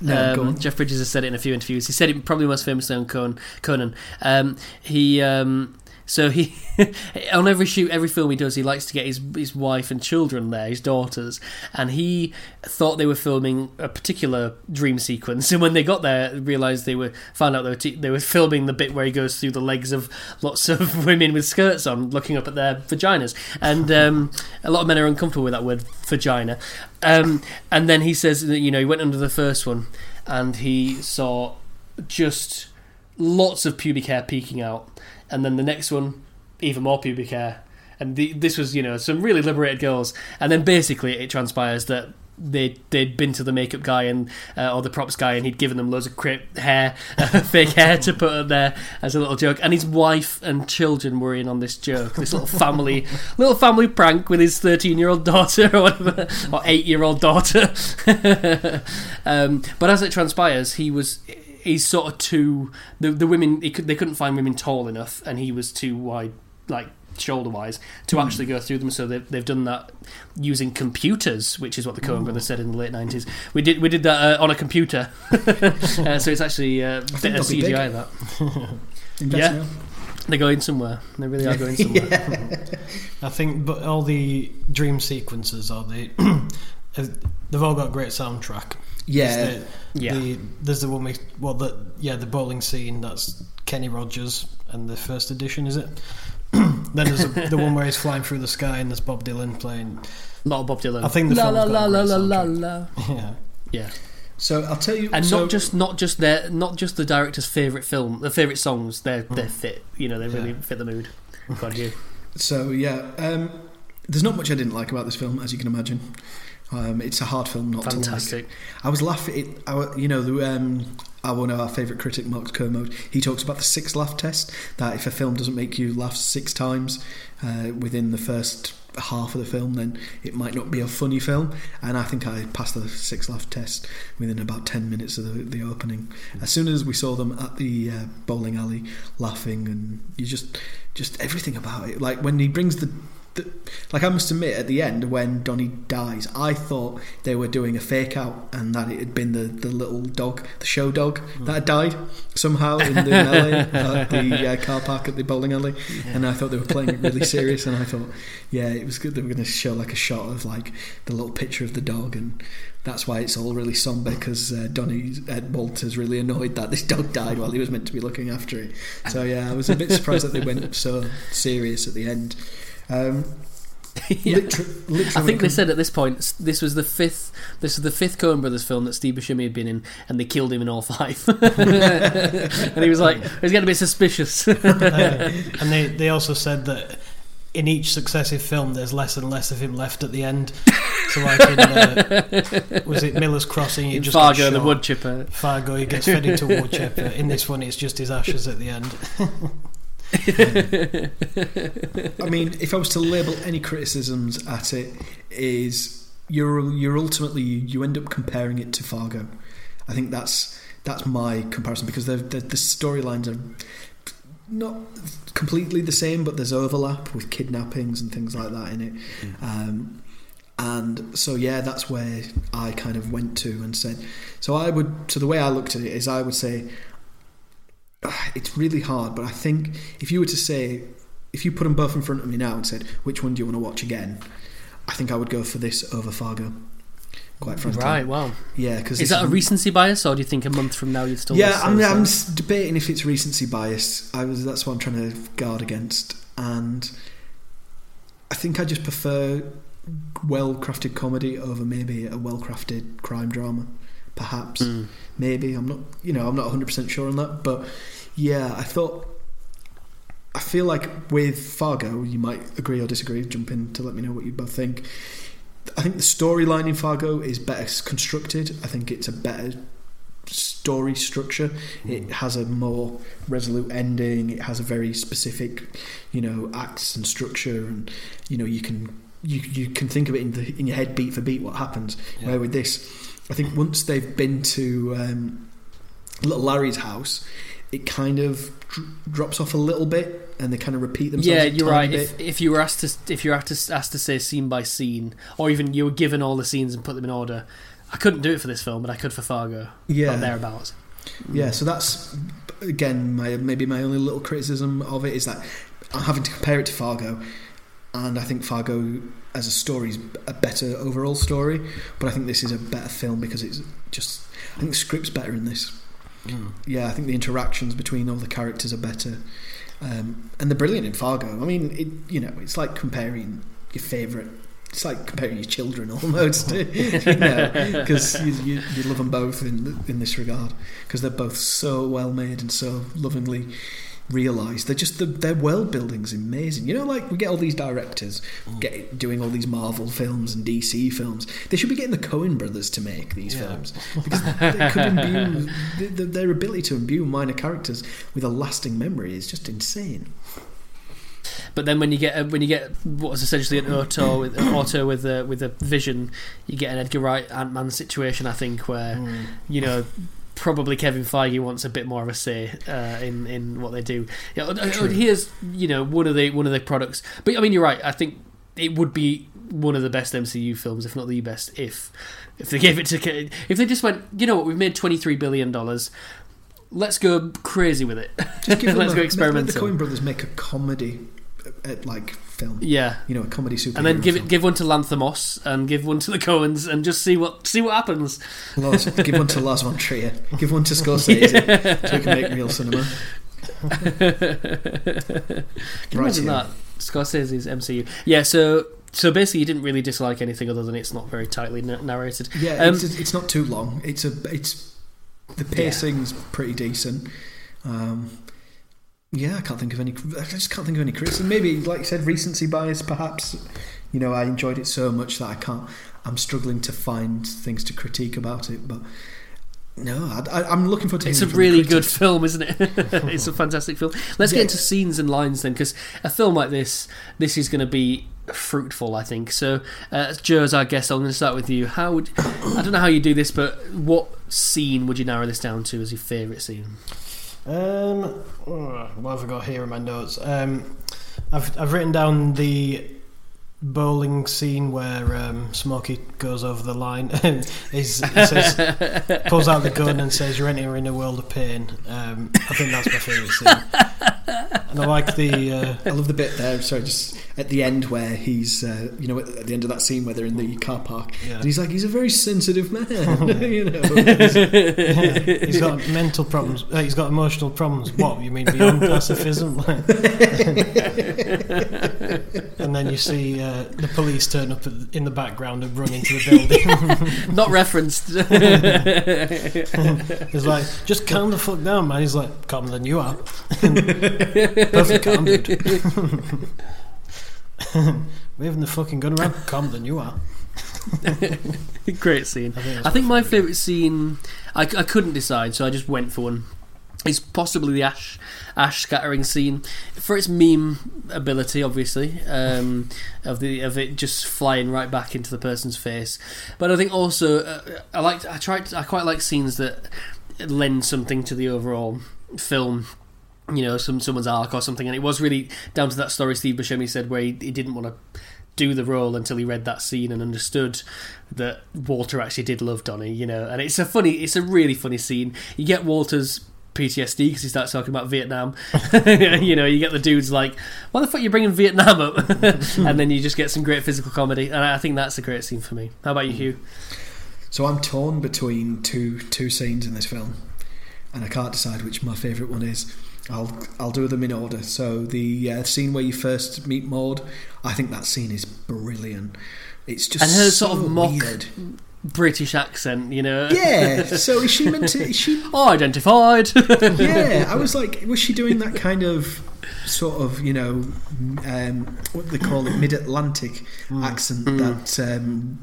No, um, Jeff Bridges has said it in a few interviews. He said it probably most famously on Conan. Conan. Um, he. Um, So he, on every shoot, every film he does, he likes to get his his wife and children there, his daughters, and he thought they were filming a particular dream sequence. And when they got there, realised they were found out they were t- they were filming the bit where he goes through the legs of lots of women with skirts on, looking up at their vaginas. And um, a lot of men are uncomfortable with that word vagina. Um, and then he says, that, you know, he went under the first one, and he saw just lots of pubic hair peeking out. And then the next one, even more pubic hair. and the, this was, you know, some really liberated girls. And then basically it transpires that They they'd been to the makeup guy and uh, or the props guy, and he'd given them loads of crepe hair, uh, fake hair to put up there as a little joke. And his wife and children were in on this joke, this little family, little family prank with his thirteen-year-old daughter or whatever, or eight-year-old daughter. um, but as it transpires, he was. He's sort of too the the women. He could, they couldn't find women tall enough, and he was too wide, like. shoulder wise to mm. actually go through them, so they've, they've done that using computers, which is what the Coen Brothers said in the late nineties. We did we did that uh, on a computer. uh, so it's actually uh, a bit of C G I that. yeah now. They're going somewhere, they really are going somewhere. yeah. I think but all the dream sequences are the they've all got great soundtrack. Yeah, the, yeah. The, there's the one we well the yeah the bowling scene, that's Kenny Rogers and the first edition, is it? Then there's a, the one where he's flying through the sky, and there's Bob Dylan playing. A lot of Bob Dylan. I think the la la la la la la la. Yeah, yeah. So I'll tell you, and so, not just not just their not just the director's favourite film, their favourite songs. They they fit, you know, they really yeah. fit the mood. God, you. So yeah, um, there's not much I didn't like about this film, as you can imagine. Um, it's a hard film not Fantastic. to like. I was laughing. It, I, you know the. Um, I one of our favourite critic, Mark Kermode, he talks about the six laugh test, that if a film doesn't make you laugh six times uh, within the first half of the film, then it might not be a funny film. And I think I passed the six laugh test within about ten minutes of the, the opening. As soon as we saw them at the uh, bowling alley laughing, and you just just everything about it, like when he brings the like I must admit, at the end when Donnie dies, I thought they were doing a fake out and that it had been the, the little dog, the show dog, mm. that had died somehow in the alley, at the uh, car park at the bowling alley, yeah. and I thought they were playing it really serious. And I thought, yeah, it was good, they were going to show like a shot of like the little picture of the dog, and that's why it's all really sombre, because uh, Donnie uh, Walter's really annoyed that this dog died while he was meant to be looking after it. So yeah, I was a bit surprised that they went so serious at the end. Um, yeah. liter- literally I think they said at this point this was the fifth this was the fifth Coen Brothers film that Steve Buscemi had been in, and they killed him in all five. And he was like, he was getting a bit suspicious. uh, and they, they also said that in each successive film there's less and less of him left at the end. So like in uh, was it Miller's Crossing, you just Fargo the wood chipper Fargo he gets fed into a wood chipper. In this one it's just his ashes at the end. um, I mean, if I was to label any criticisms at it, is you're you're ultimately you end up comparing it to Fargo. I think that's that's my comparison, because the the storylines are not completely the same, but there's overlap with kidnappings and things like that in it. Mm. Um, and so yeah, that's where I kind of went to and said. So I would. So the way I looked at it is, I would say. It's really hard, but I think if you were to say, if you put them both in front of me now and said, which one do you want to watch again? I think I would go for this over Fargo, quite frankly. Right, wow. Yeah, 'cause is that a recency bias, or do you think a month from now you'd still... Yeah, I'm, I'm debating if it's recency bias. I was, that's what I'm trying to guard against. And I think I just prefer well-crafted comedy over maybe a well-crafted crime drama. Perhaps, mm. maybe I'm not. You know, I'm not one hundred percent sure on that. But yeah, I thought. I feel like with Fargo, you might agree or disagree. Jump in to let me know what you both think. I think the storyline in Fargo is better constructed. I think it's a better story structure. Mm. It has a more resolute ending. It has a very specific, you know, acts and structure, and you know, you can you you can think of it in the in your head beat for beat what happens. Yeah. Where with this. I think once they've been to um, Little Larry's house, it kind of dr- drops off a little bit, and they kind of repeat themselves. Yeah, you're right. If, if you were asked to, if you were asked to, asked to say scene by scene, or even you were given all the scenes and put them in order, I couldn't do it for this film, but I could for Fargo. Yeah, about thereabouts. Yeah, so that's again my maybe my only little criticism of it is that I'm having to compare it to Fargo, and I think Fargo. As a story is a better overall story, but I think this is a better film because it's just I think the script's better in this. Mm. Yeah, I think the interactions between all the characters are better, um, and they're brilliant in Fargo. I mean, it, you know, it's like comparing your favourite. It's like comparing your children almost, because you know, 'cause you, you, you love them both in in this regard because they're both so well made and so lovingly. realise they're just the, their world building's amazing. You know, like we get all these directors mm. get, doing all these Marvel films and D C films. They should be getting the Coen brothers to make these yeah. films, because they could imbue, the, the, their ability to imbue minor characters with a lasting memory is just insane. But then when you get a, when you get what is essentially an auto with an auto with a with a vision, you get an Edgar Wright Ant-Man situation, I think, where mm. you know. Probably Kevin Feige wants a bit more of a say uh, in in what they do. Yeah, here's you know one of the one of the products. But I mean, you're right. I think it would be one of the best M C U films, if not the best, if if they gave it to if they just went. You know what? We've made twenty-three billion dollars. Let's go crazy with it. Just give them Let's a, go experimental. Let the Coen Brothers make a comedy. At like film, yeah, you know, a comedy superhero, and then give it, give one to Lanthimos and give one to the Coens, and just see what see what happens. Lars, give one to Lars von Trier, give one to Scorsese, yeah. So we can make real cinema. Can you imagine that? Scorsese's M C U, yeah. So, so basically, you didn't really dislike anything other than it's not very tightly narrated. Yeah, um, it's, it's not too long. It's a it's the pacing's yeah. pretty decent. Um, Yeah, I can't think of any. I just can't think of any criticism. Maybe, like you said, recency bias, perhaps. You know, I enjoyed it so much that I can't. I'm struggling to find things to critique about it. But no, I, I, I'm looking forward to. It's a really good film, isn't it? It's a fantastic film. Let's yeah. get into scenes and lines then, because a film like this, this is going to be fruitful, I think. So, uh, Joe, as our guest, I'm going to start with you. How would I don't know how you do this, but what scene would you narrow this down to as your favourite scene? Um, what have I got here in my notes? Um, I've I've written down the bowling scene where um, Smokey goes over the line and he says, pulls out the gun and says, "You're entering a world of pain." Um, I think that's my favourite scene, and I like the. Uh, I love the bit there. Sorry, just at the end where he's, uh, you know, at the end of that scene where they're in the car park, yeah. and he's like, he's a very sensitive man, you know. He's, yeah, he's got mental problems. Uh, he's got emotional problems. What you mean beyond pacifism? And then you see uh, the police turn up in the background and run into the building. Not referenced. He's like, just calm the fuck down, man. He's like, calmer than you are. Perfect calm, dude. Waving the fucking gun around, calmer than you are. Great scene. I think, I think my favourite scene, I, I couldn't decide, so I just went for one. It's possibly the ash ash scattering scene for its meme ability, obviously, um, of the of it just flying right back into the person's face. But I think also uh, I liked I tried I quite like scenes that lend something to the overall film. You know, some someone's arc or something, and it was really down to that story Steve Buscemi said where he, he didn't want to do the role until he read that scene and understood that Walter actually did love Donnie. You know, and it's a funny, it's a really funny scene. You get Walter's P T S D because he starts talking about Vietnam. You know, you get the dudes like, why the fuck are you bringing Vietnam up? And then you just get some great physical comedy, and I think that's a great scene for me. How about you, Hugh? So I'm torn between two two scenes in this film, and I can't decide which my favourite one is. I'll I'll do them in order. So the uh, scene where you first meet Maude, I think that scene is brilliant. It's just and her so sort of mock weird. British accent, you know. Yeah. So is she meant to? Is she identified? Yeah. I was like, was she doing that kind of sort of, you know, um, what do they call it, mid-Atlantic mm. accent mm. that um,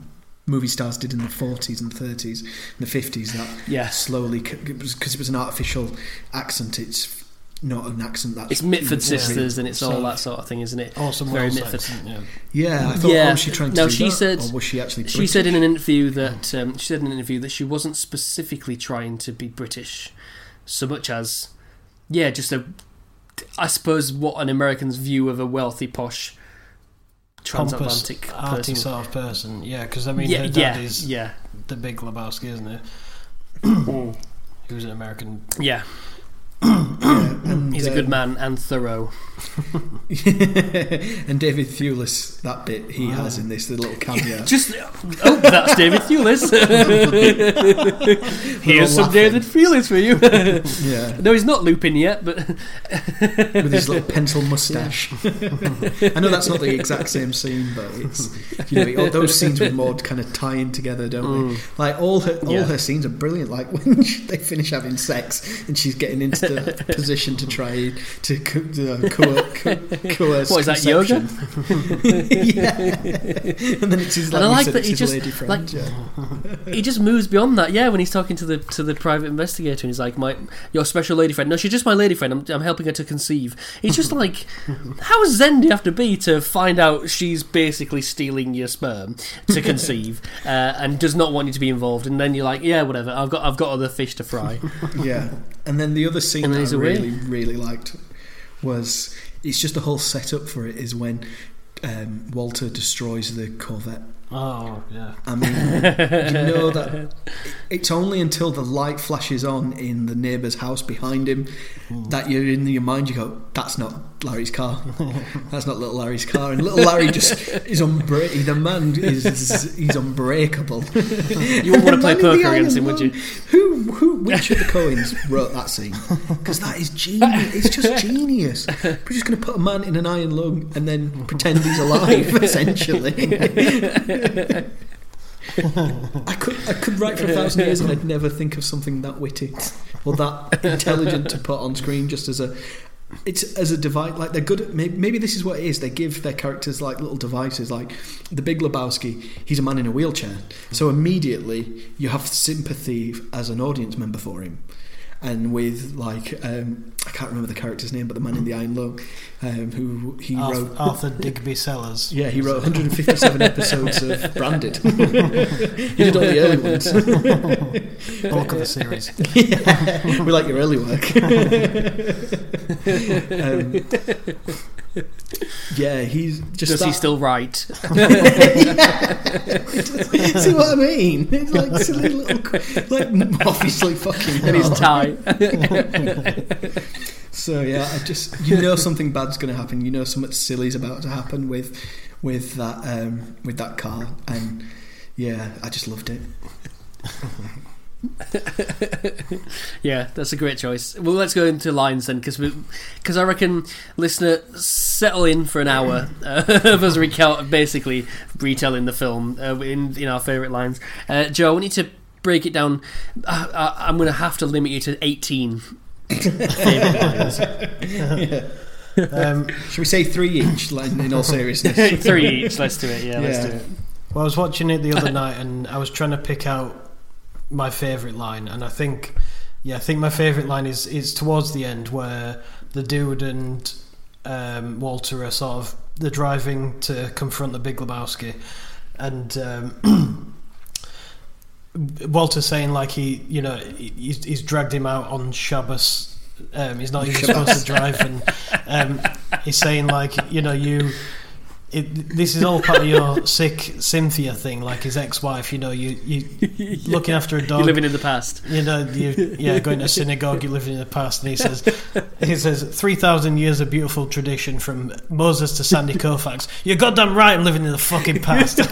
movie stars did in the forties and thirties and the fifties? That yeah. slowly, because it was an artificial accent. It's not an accent that's it's Mitford Sisters and it's all that sort of thing, isn't it? Awesome, very Mitford. Yeah. yeah, I thought, yeah. Oh, was she trying to no, do she that? Said, or was she actually British? She said in an interview that um, she said in an interview that she wasn't specifically trying to be British, so much as yeah, just a I suppose what an American's view of a wealthy posh transatlantic person. Sort of person. Yeah, because I mean, yeah, her dad yeah, is yeah. the Big Lebowski, isn't it? He was an American. Yeah. Yeah, and, he's a good um, man and thorough. And David Thewlis, that bit he wow. has in this, the little cameo. Just oh, that's David Thewlis. Here's some laughing. David Thewlis for you. Yeah. No, he's not Lupin yet, but with his little pencil moustache. Yeah. I know that's not the exact same scene, but it's you know all those scenes with Maude kind of tie in together, don't mm. they? Like all her all yeah. her scenes are brilliant. Like when they finish having sex and she's getting into the position to try try to co- uh, co- co- coerce what is that, yoga? Yeah. And then it's his, like, and I like that he just lady friend, like, yeah. He just moves beyond that, yeah, when he's talking to the to the private investigator and he's like, my your special lady friend, no, she's just my lady friend, I'm, I'm helping her to conceive. It's just like, how zen do you have to be to find out she's basically stealing your sperm to conceive uh, and does not want you to be involved, and then you're like, yeah, whatever, I've got I've got other fish to fry. Yeah. And then the other scene that I really, really liked was, it's just the whole setup for it is when um, Walter destroys the Corvette. Oh, yeah. I mean, you know that it's only until the light flashes on in the neighbour's house behind him mm. that you're in your mind, you go, that's not Larry's car. That's not little Larry's car. And little Larry just is unbreakable. The man is, is he's unbreakable. You wouldn't want to play poker against him, would you? Who, who, which of the Coens wrote that scene? Because that is genius. It's just genius. We're just going to put a man in an iron lung and then pretend he's alive, essentially. I could I could write for a thousand years and I'd never think of something that witty or that intelligent to put on screen. Just as a, it's as a device. Like, they're good at, maybe, maybe this is what it is. They give their characters like little devices. Like The Big Lebowski, he's a man in a wheelchair, so immediately you have sympathy as an audience member for him. And with, like, um, I can't remember the character's name, but the man in the iron lung, um, who he Arth- wrote... Arthur Digby Sellers. Yeah, he wrote one hundred fifty-seven episodes of Branded. He did all the early ones. Bulk of the series. Yeah, we like your early work. um, yeah, he's just... Does that... he still write? Yeah. See what I mean? It's like silly little... Like, obviously fucking... And his tie. So yeah, I just, you know, something bad's going to happen. You know, something silly's about to happen with with that um, with that car, and yeah, I just loved it. Yeah, that's a great choice. Well, let's go into lines then, because because I reckon, listener, settle in for an hour uh, of us recount, basically retelling the film uh, in in our favourite lines. Uh, Joe, we need to break it down. I, I, I'm going to have to limit you to eighteen favourite lines. Yeah. Um, should we say three each, like, in all seriousness? Three each, let's do it, yeah, yeah, let's do it. Well, I was watching it the other night and I was trying to pick out my favourite line, and I think, yeah, I think my favourite line is, is towards the end where the dude and um, Walter are sort of, they're driving to confront the Big Lebowski, and um Walter saying, like, he, you know, he's, he's dragged him out on Shabbos. Um, he's not even supposed to drive, and um, he's saying, like, you know, you, it, this is all part of your sick Cynthia thing. Like, his ex-wife, you know, you you yeah. looking after a dog. You're living in the past. You know, you, yeah, going to a synagogue. You're living in the past. And he says, he says, three thousand years of beautiful tradition from Moses to Sandy Koufax. You're goddamn right. I'm living in the fucking past.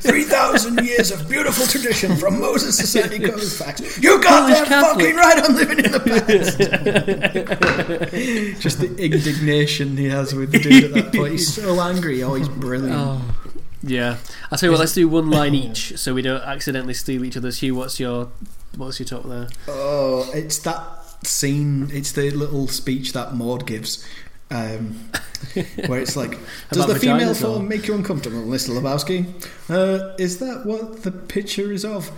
Three thousand years of beautiful tradition from Moses to Sandy Koufax. You goddamn fucking right. I'm living in the past. Just the indignation he has with the dude at that point. He's so angry. Oh, he's brilliant. Oh, yeah. I'll tell you what, let's do one line each so we don't accidentally steal each other's. Hugh, what's your what's your top there? Oh, it's that scene. It's the little speech that Maud gives, um, where it's like, does the female form or? make you uncomfortable, Mister Lebowski? Uh, is that what the picture is of?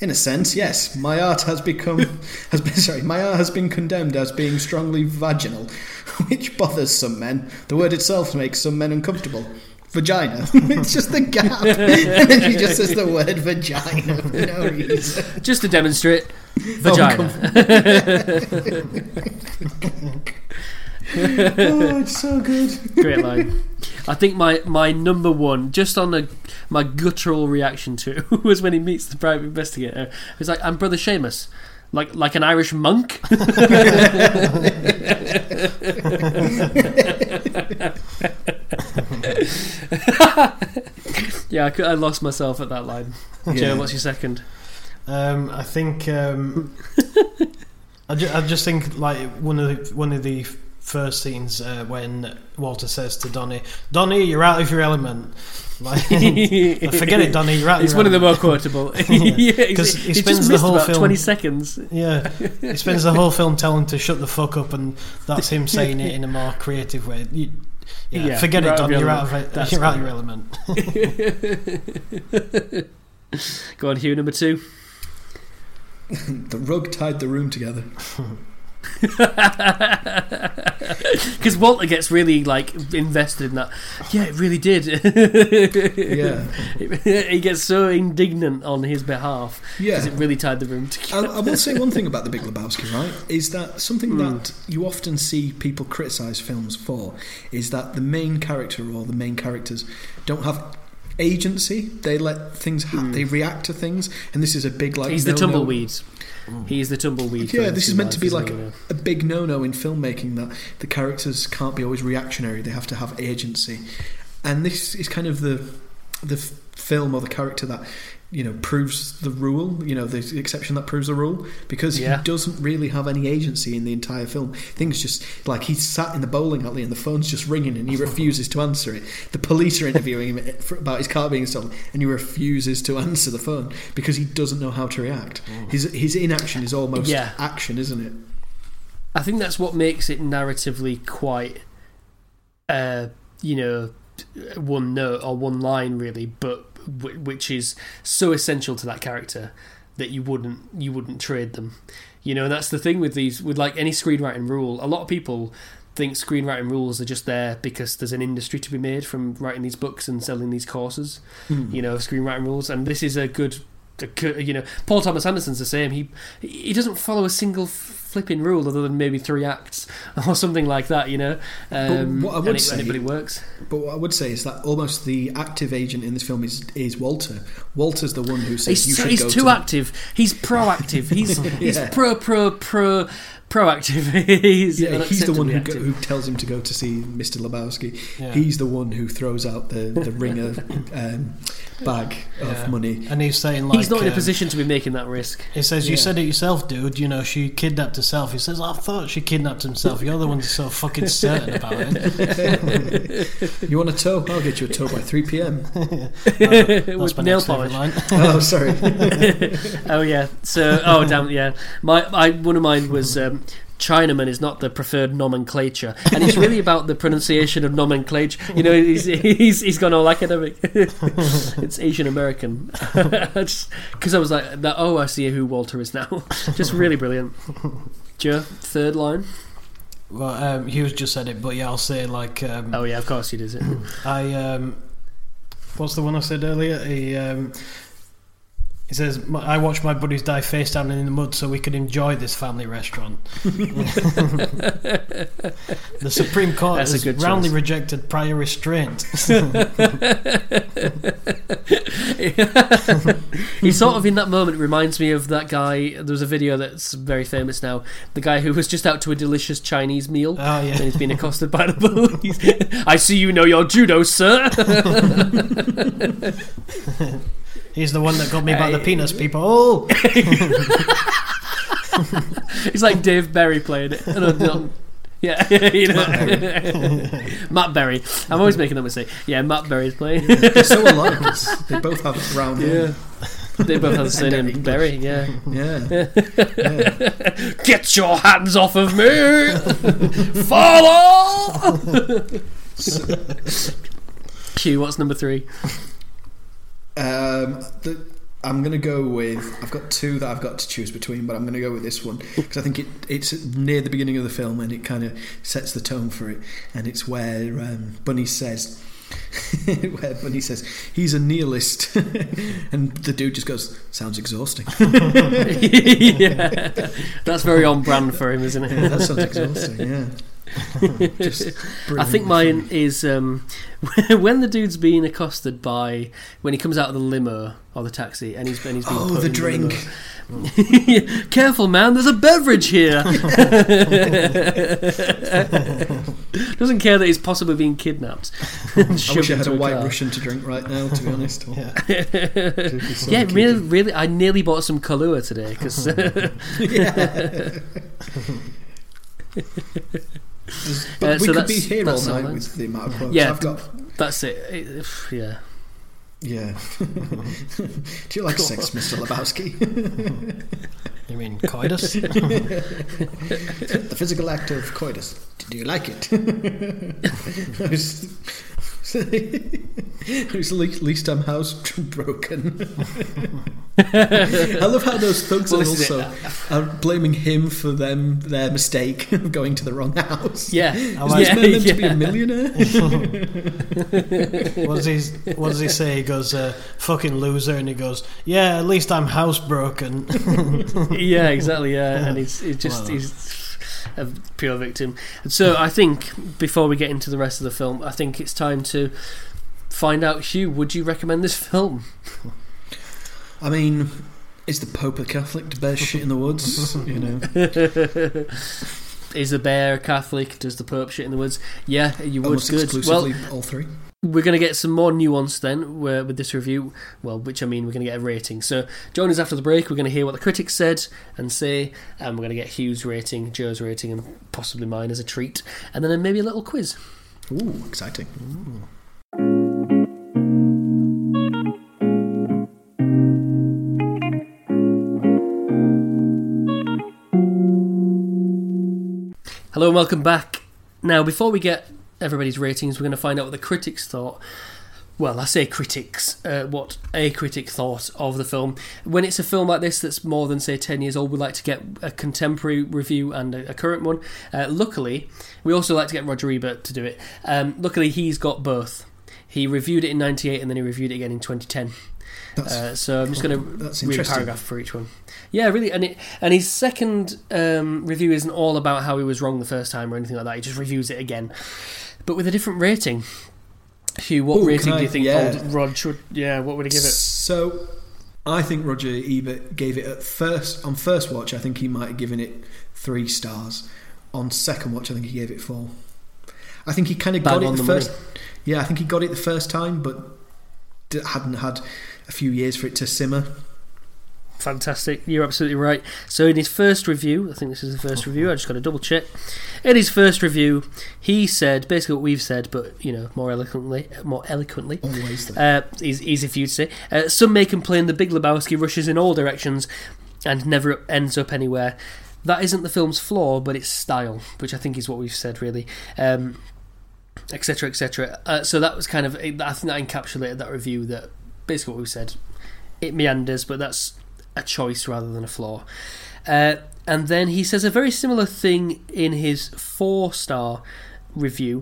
In a sense, yes. My art has become, has been, sorry, my art has been condemned as being strongly vaginal, which bothers some men. The word itself makes some men uncomfortable. Vagina. It's just the gap. And then he just says the word vagina for no reason. Just to demonstrate, vagina. Oh, it's so good. Great line. I think my, my number one, just on a, my guttural reaction to it, was when he meets the private investigator. He's like, I'm Brother Seamus. Like like an Irish monk? Yeah, I, could, I lost myself at that line. Yeah. Joe, what's your second? Um, I think... Um, I, ju- I just think like one of the, one of the first scenes uh, when Walter says to Donnie, Donnie, you're out of your element. Like, forget it, Donnie, you're out of it's your element. It's one of the more quotable. yeah, because yeah, he spends the whole film twenty seconds. Yeah, he spends the whole film telling to shut the fuck up, and that's him saying it in a more creative way. You, yeah, yeah, forget it, Donnie, you're out of it. You're out of your element. Go on, Hugh, number two. The rug tied the room together. Because Walter gets really like invested in that. Yeah, it really did. Yeah, he gets so indignant on his behalf because yeah. it really tied the room together. I, I will say one thing about The Big Lebowski, right, is that something mm. that you often see people criticise films for is that the main character or the main characters don't have agency. They let things ha- mm. they react to things, and this is a big like he's no, the tumbleweed no. He is the tumbleweed. Yeah, this is meant to be like no, a big no-no in filmmaking, that the characters can't be always reactionary, they have to have agency, and this is kind of the the film or the character that, you know, proves the rule, you know, the exception that proves the rule, because yeah. he doesn't really have any agency in the entire film. Things just, like, he's sat in the bowling alley and the phone's just ringing and he refuses to answer it. The police are interviewing him for, about his car being stolen, and he refuses to answer the phone because he doesn't know how to react. Mm. His his inaction is almost yeah. action, isn't it? I think that's what makes it narratively quite, uh, you know, one note or one line, really, but which is so essential to that character that you wouldn't you wouldn't trade them, you know. And that's the thing with these, with like any screenwriting rule. A lot of people think screenwriting rules are just there because there's an industry to be made from writing these books and selling these courses, mm. you know, screenwriting rules. And this is a good, a, you know, Paul Thomas Anderson's the same. He he doesn't follow a single flipping rule other than maybe three acts or something like that, you know. Um, but what I would and it, say, and it really works. But what I would say is that almost the active agent in this film is is Walter. Walter's the one who says he's, you should he's go. He's too to active. He's proactive. He's yeah. he's pro pro pro proactive. he's, yeah, he's the one who, go, who tells him to go to see Mister Lebowski. Yeah. He's the one who throws out the the ringer um, bag yeah. of money. And he's saying like he's not um, in a position to be making that risk. He says, "You yeah. said it yourself, dude. You know, she kidnapped." Herself. He says, I thought she kidnapped himself. You're the one so fucking certain about it. You want a tow? I'll get you a tow by three p.m. oh, with nail polish. Oh, sorry. Oh, yeah. So, oh, damn, yeah. My, I, one of mine was um, Chinaman is not the preferred nomenclature. And it's really about the pronunciation of nomenclature. You know, he's he's, he's gone all academic. It's Asian American. Because I was like, oh, I see who Walter is now. Just really brilliant. Joe, third line? Well, um, Hughes just said it, but yeah, I'll say like... Um, oh, yeah, of course he does it. I, um... What's the one I said earlier? He, um... He says, I watched my buddies die face down in the mud so we could enjoy this family restaurant. The Supreme Court That's has roundly choice. Rejected prior restraint. He sort of, in that moment, reminds me of that guy. There was a video that's very famous now. The guy who was just out to a delicious Chinese meal. Oh, yeah. And he's been accosted by the police. I see you know your judo, sir. He's the one that got me by the penis, people. It's like Dave Berry playing it. No, no. Yeah, you know. Matt, Matt Berry. I'm always making that mistake. Yeah, Matt Berry's playing. Yeah, they're so alike. They both have round hair. Yeah. They both have the same name, English. Berry. Yeah. Yeah. yeah. Get your hands off of me! Follow! Q, what's number three? Um, the, I'm going to go with I've got two that I've got to choose between, but I'm going to go with this one because I think it, it's near the beginning of the film and it kind of sets the tone for it, and it's where um, Bunny says where Bunny says he's a nihilist and the dude just goes, sounds exhausting. Yeah, that's very on brand for him, isn't it? Yeah, that sounds exhausting. Yeah. I think mine is um, when the dude's being accosted by when he comes out of the limo or the taxi and he's, and he's being oh the drink the oh. Careful, man, there's a beverage here. Doesn't care that he's possibly being kidnapped. I wish I had a white car. Russian to drink right now, to be honest. Yeah, yeah, really, really I nearly bought some Kahlua today because yeah. But uh, we so could be here all night that. with the amount of quotes yeah, I've got. That's it. it, it yeah. Yeah. Do you like sex, Mister Lebowski? You mean coitus? The physical act of coitus. Do you like it? Who's least I'm housebroken. I love how those thugs well, are also it. are blaming him for them their mistake of going to the wrong house. Yeah, is this man meant to be a millionaire? What does he? What does he say? He goes, uh, "Fucking loser," and he goes, "Yeah, at least I'm housebroken." Yeah, exactly. Yeah, yeah. And he's, he's just well, he's. a pure victim. And so I think before we get into the rest of the film, I think it's time to find out, Hugh, would you recommend this film? I mean, is the Pope a Catholic to bear shit in the woods? You know. Is the bear a Catholic? Does the Pope shit in the woods? Yeah, you Almost would. Good. Exclusively well, all three. We're going to get some more nuance then uh, with this review, well, which I mean we're going to get a rating. So join us after the break, we're going to hear what the critics said and say, and we're going to get Hugh's rating, Joe's rating, and possibly mine as a treat, and then maybe a little quiz. Ooh, exciting. Ooh. Hello and welcome back. Now, before we get everybody's ratings, we're going to find out what the critics thought. Well, I say critics, uh, what a critic thought of the film. When it's a film like this that's more than, say, ten years old, we like to get a contemporary review and a, a current one. Uh, luckily, we also like to get Roger Ebert to do it. Um, luckily, he's got both. He reviewed it in ninety-eight and then he reviewed it again in twenty ten. Uh, so I'm just going to read a paragraph for each one. Yeah, really. And it, and his second um, review isn't all about how he was wrong the first time or anything like that. He just reviews it again, but with a different rating. Hugh, what Ooh, rating I, do you think yeah. old Roger would, yeah, what would he give it? So I think Roger Ebert gave it at first, on first watch, I think he might have given it three stars. On second watch, I think he gave it four. I think he kind of Bad got it the, the first... Money. Yeah, I think he got it the first time, but hadn't had a few years for it to simmer. Fantastic, you're absolutely right. So in his first review, I think this is the first review, I just got to double check. In his first review, he said basically what we've said, but you know, more eloquently, more eloquently. Always. Uh, easy, easy for you to say. Uh, some may complain the Big Lebowski rushes in all directions and never ends up anywhere. That isn't the film's flaw, but its style, which I think is what we've said really. Um, etc etc uh, so that was kind of, I think that encapsulated that review, that basically what we said, it meanders, but that's a choice rather than a flaw. Uh, and then he says a very similar thing in his four star review,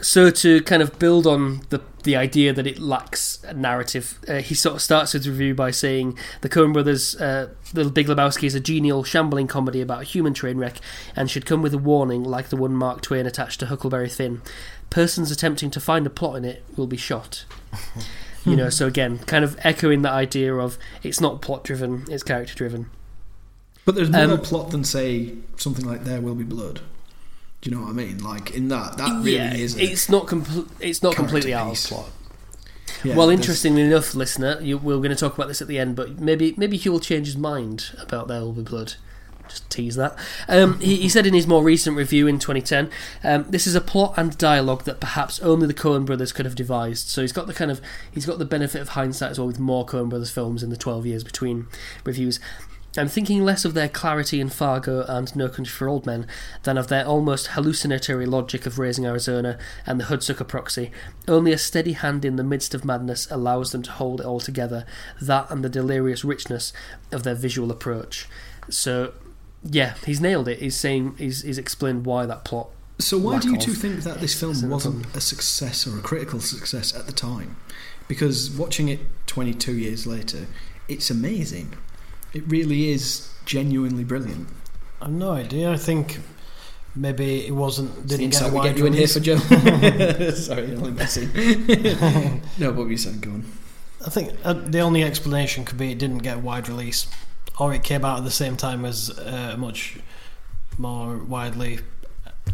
so to kind of build on the the idea that it lacks a narrative, uh, he sort of starts his review by saying the Coen Brothers uh, The Big Lebowski is a genial, shambling comedy about a human train wreck and should come with a warning like the one Mark Twain attached to Huckleberry Finn. Persons attempting to find a plot in it will be shot. You know, so again, kind of echoing that idea of it's not plot driven, it's character driven. But there's more um, plot than, say, something like There Will Be Blood. Do you know what I mean? Like, in that, that really yeah, is a it's not compl- It's not completely out of plot. Yeah, well, interestingly enough, listener, you, we're going to talk about this at the end, but maybe maybe he will change his mind about There Will Be Blood. Just tease that. Um, he, he said in his more recent review in twenty ten, um, this is a plot and dialogue that perhaps only the Coen Brothers could have devised. So he's got the kind of he's got the benefit of hindsight as well, with more Coen Brothers films in the twelve years between reviews. I'm thinking less of their clarity in Fargo and No Country for Old Men than of their almost hallucinatory logic of Raising Arizona and the Hudsucker Proxy. Only a steady hand in the midst of madness allows them to hold it all together, that and the delirious richness of their visual approach. So, yeah, he's nailed it. He's saying he's, he's explained why that plot. So why do you two think that this film wasn't a success or a critical success at the time? Because watching it twenty-two years later, it's amazing. It really is genuinely brilliant. I've no idea. I think maybe it wasn't. Didn't get we get you in here for Joe. Sorry, I'm only messing. No, what were you saying? Go on. I think uh, the only explanation could be it didn't get a wide release, or it came out at the same time as a uh, much more widely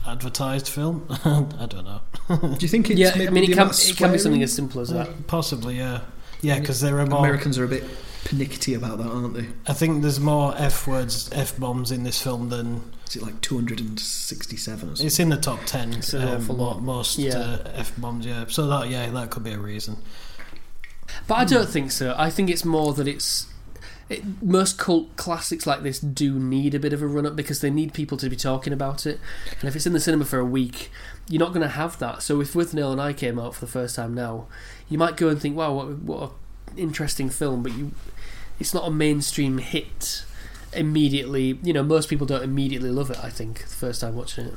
advertised film. I don't know. Do you think it's? Yeah, maybe I mean, it can, it can be something as simple as that. Possibly, yeah. Yeah, because there are more. Americans are a bit pernickety about that, aren't they? I think there's more F words, F bombs in this film than. Is it like two hundred sixty-seven or something? It's in the top ten. It's an um, awful lot. Most yeah. uh, F bombs, yeah. So that, yeah, that could be a reason. But I don't think so. I think it's more that it's. It, most cult classics like this do need a bit of a run-up because they need people to be talking about it. And if it's in the cinema for a week, you're not going to have that. So if With Neil and I came out for the first time now, you might go and think, wow, what, what an interesting film, but you, it's not a mainstream hit immediately. You know, most people don't immediately love it, I think, the first time watching it.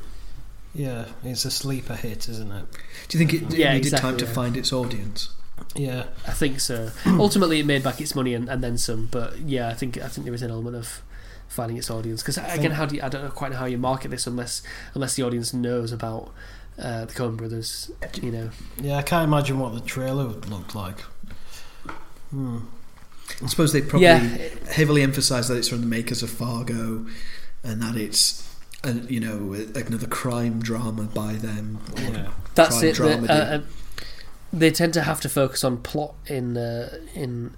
Yeah, it's a sleeper hit, isn't it? Do you think it yeah, needed exactly, time to yeah. find its audience? Yeah, I think so. Ultimately, it made back its money and, and then some. But yeah, I think I think there was an element of finding its audience because again, how do you, I don't know quite know how you market this unless unless the audience knows about uh, the Coen Brothers. You know. Yeah, I can't imagine what the trailer would look like. Hmm. I suppose they probably yeah. heavily emphasise that it's from the makers of Fargo, and that it's a, you know another crime drama by them. Yeah. That's crime it. Drama the, uh, They tend to have to focus on plot in uh, in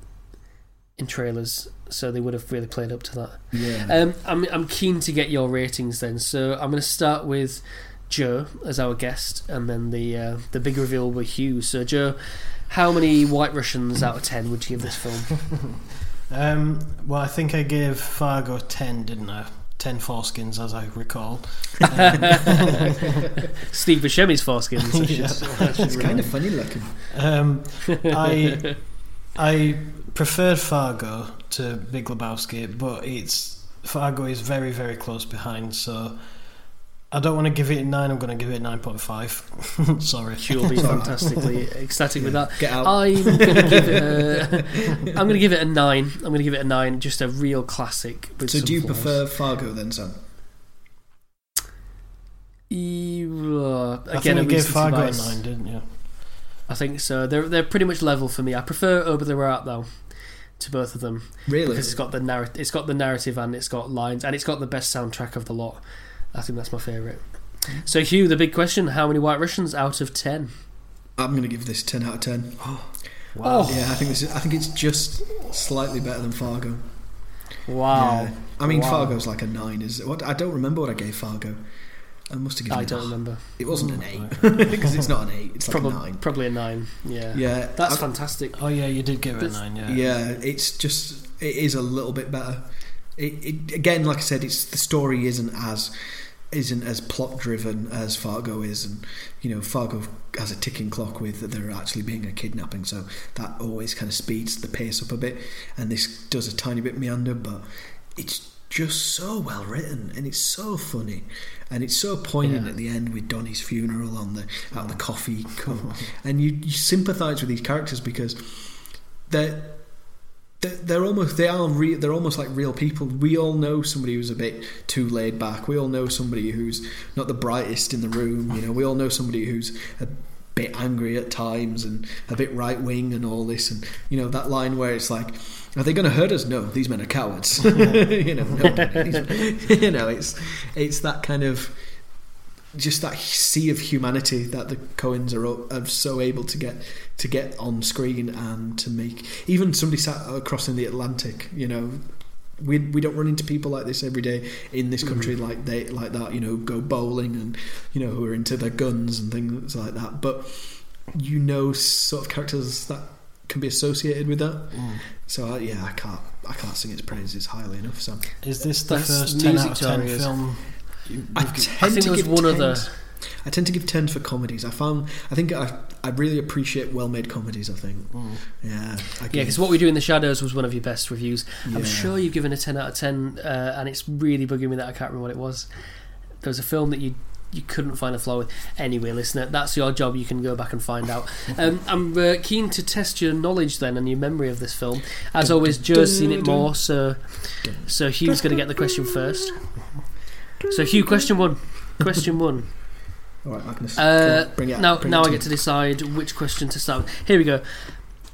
in trailers, so they would have really played up to that. Yeah. Um, I'm I'm keen to get your ratings then, so I'm going to start with Joe as our guest, and then the uh, the big reveal with Hugh. So Joe, how many White Russians out of ten would you give this film? um, well, I think I gave Fargo ten, didn't I? ten foreskins, as I recall. Um, Steve Buscemi's foreskins. yeah, it's kind of funny looking. Um, I I preferred Fargo to Big Lebowski, but it's Fargo is very, very close behind, so I don't want to give it a nine, I'm going to give it nine point five. Sorry. You'll be fantastically ecstatic yeah, with that. Get out. I'm going to give it a, I'm going to give it a nine. I'm going to give it a nine, just a real classic. With so do you flaws. Prefer Fargo then, Sam? E- uh, again, I think you gave Fargo advice. a nine, didn't you? I think so. They're, they're pretty much level for me. I prefer Over the Art Thou to both of them. Really? Because it's got the narr- it's got the narrative and it's got lines and it's got the best soundtrack of the lot. I think that's my favourite. So, Hugh, the big question, how many White Russians out of ten? I'm going to give this ten out of ten. Oh, wow. Yeah, I think this is, I think it's just slightly better than Fargo. Wow. Yeah. I mean, wow. Fargo's like a nine. Is it? What? I don't remember what I gave Fargo. I must have given I it don't a, remember. It wasn't an eight, because it's not an eight. It's like probably, a nine. Probably a nine, yeah. Yeah. That's I, fantastic. Oh, yeah, you did give it that's, a nine, yeah. Yeah, it's just, it is a little bit better. It, it, again, like I said, it's the story isn't as... isn't as plot driven as Fargo is, and you know Fargo has a ticking clock with that there actually being a kidnapping, so that always kind of speeds the pace up a bit, and this does a tiny bit meander, but it's just so well written and it's so funny and it's so poignant yeah. at the end with Donnie's funeral on the out of the coffee cup, and you, you sympathise with these characters because they're They're almost they are re, they're almost like real people. We all know somebody who's a bit too laid back. We all know somebody who's not the brightest in the room. You know, we all know somebody who's a bit angry at times and a bit right wing and all this. And you know that line where it's like, are they going to hurt us? No, these men are cowards. you know, no, these, you know, it's it's that kind of just that sea of humanity that the Coens are, are so able to get to get on screen and to make. Even somebody sat across in the Atlantic, you know, we we don't run into people like this every day in this country mm-hmm. like they like that, you know, go bowling and you know who are into their guns and things like that. But you know, sort of characters that can be associated with that. Mm. So uh, yeah, I can't I can't sing its praises highly enough. So is this the That's first ten out of ten film? I tend I to give one tens. Other. I tend to give tens for comedies. I found. I think I. I really appreciate well-made comedies. I think. Mm. Yeah. I yeah, because What We Do in the Shadows was one of your best reviews. Yeah. I'm sure you've given a ten out of ten, uh, and it's really bugging me that I can't remember what it was. There was a film that you you couldn't find a flaw with. Anyway, listener, that's your job. You can go back and find out. Um, I'm uh, keen to test your knowledge then and your memory of this film. As dun, always, dun, Joe's dun, seen it dun, more, so dun. so Hugh's going to get the question first. So Hugh, question one. Question one. All right, Magnus. Uh, bring it now, bring now it I get to decide which question to start with. Here we go.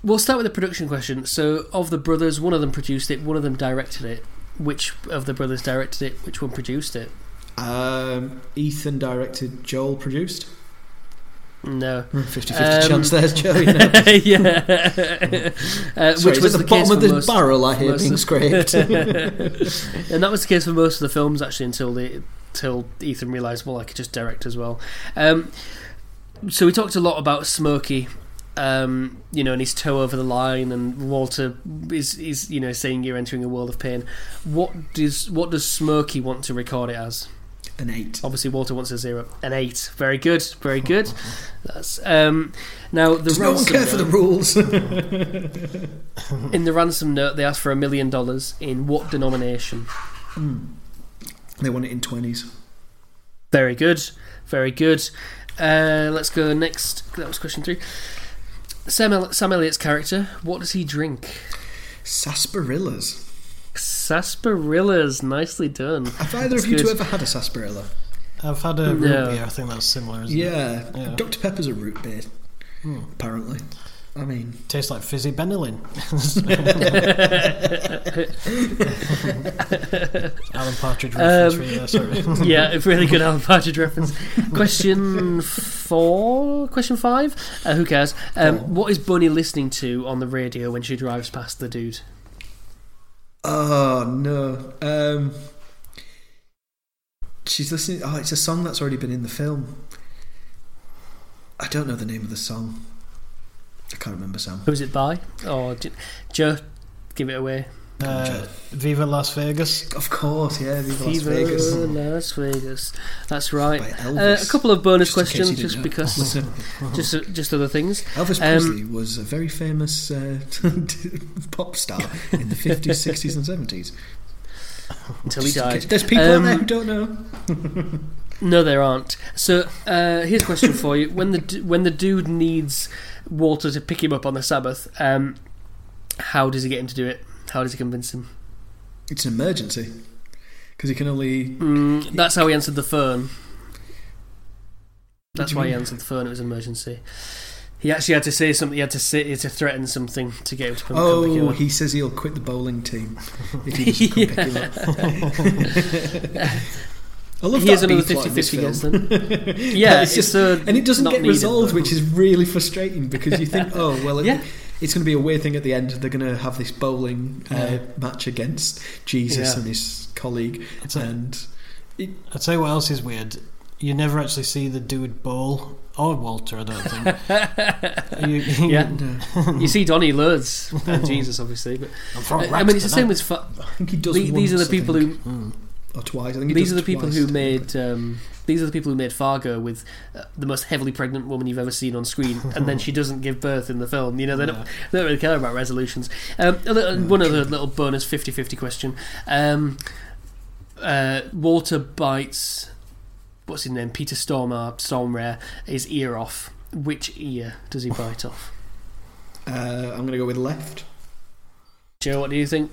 We'll start with the production question. So, of the brothers, one of them produced it, one of them directed it. Which of the brothers directed it? Which one produced it? Um, Ethan directed. Joel produced. No. fifty-fifty um, chance there's Joey. No. Yeah. uh, Sorry, which was the, the bottom of the most, barrel I hear being scraped. And that was the case for most of the films, actually, until the till Ethan realised, well, I could just direct as well. Um, so we talked a lot about Smokey, um, you know, and his toe over the line, and Walter is, is, you know, saying you're entering a world of pain. What does, what does Smokey want to record it as? An eight. Obviously, Walter wants a zero. An eight. Very good. Very good. That's um, now the Does ransom no one care note, for the rules? In the ransom note, they ask for a million dollars in what denomination? Mm. They want it in twenties. Very good. Very good. Uh, let's go next. That was question three. Sam, El- Sam Elliott's character. What does he drink? Sarsaparillas. Sarsaparillas, nicely done. Have either that's of you good. Two ever had a sarsaparilla? I've had a root no. beer. I think that's similar, isn't yeah. it? Yeah, Doctor Pepper's a root beer. Hmm. Apparently, I mean, tastes like fizzy Benylin. Alan Partridge reference, um, really, sorry. Yeah, a really good Alan Partridge reference. Question four, question five. Uh, who cares? Um, oh. What is Bunny listening to on the radio when she drives past the dude? Oh no! Um, she's listening. Oh, it's a song that's already been in the film. I don't know the name of the song. I can't remember. Sam, who is it by? Or oh, Joe, give it away. Uh, Viva Las Vegas. Of course, yeah. Viva, Viva Las Vegas. Las Vegas. That's right. Uh, a couple of bonus just questions, just know. because, just just other things. Elvis Presley um, was a very famous uh, pop star in the fifties, sixties, and seventies. Until he died. There's people um, out there who don't know. No, there aren't. So uh, here's a question for you: when the when the dude needs Walter to pick him up on the Sabbath, um, how does he get him to do it? How does he convince him? It's an emergency. Because he can only... Mm, that's how he answered the phone. That's why he answered the phone. It was an emergency. He actually had to say something. He had to say, he had to threaten something to get him to come, oh, come pick him up. Oh, he says he'll quit the bowling team if he doesn't come pick him up. I love Here's that another fifty-fifty against them. Yeah, it's, it's just... A, and it doesn't get resolved, needed, which is really frustrating because you think, oh, well... It, yeah. It's going to be a weird thing at the end. They're going to have this bowling uh, yeah. match against Jesus yeah. and his colleague. I'd say, and it, I'd say what else is weird. You never actually see the dude bowl, or Walter, I don't think. you, you, yeah. no. You see Donnie loads, and Jesus, obviously. But I mean, it's the same with... Fa- I think he does the, once, These are the people who... Mm. Or twice. I think these are the people who made um, these are the people who made Fargo with uh, the most heavily pregnant woman you've ever seen on screen, and then she doesn't give birth in the film. You know, they, yeah. don't, they don't really care about resolutions. Um, little, okay. One other little bonus fifty-fifty question: um, uh, Walter bites what's his name, Peter Stormare, Stormare, his ear off. Which ear does he bite off? Uh, I'm going to go with left. Joe, what do you think?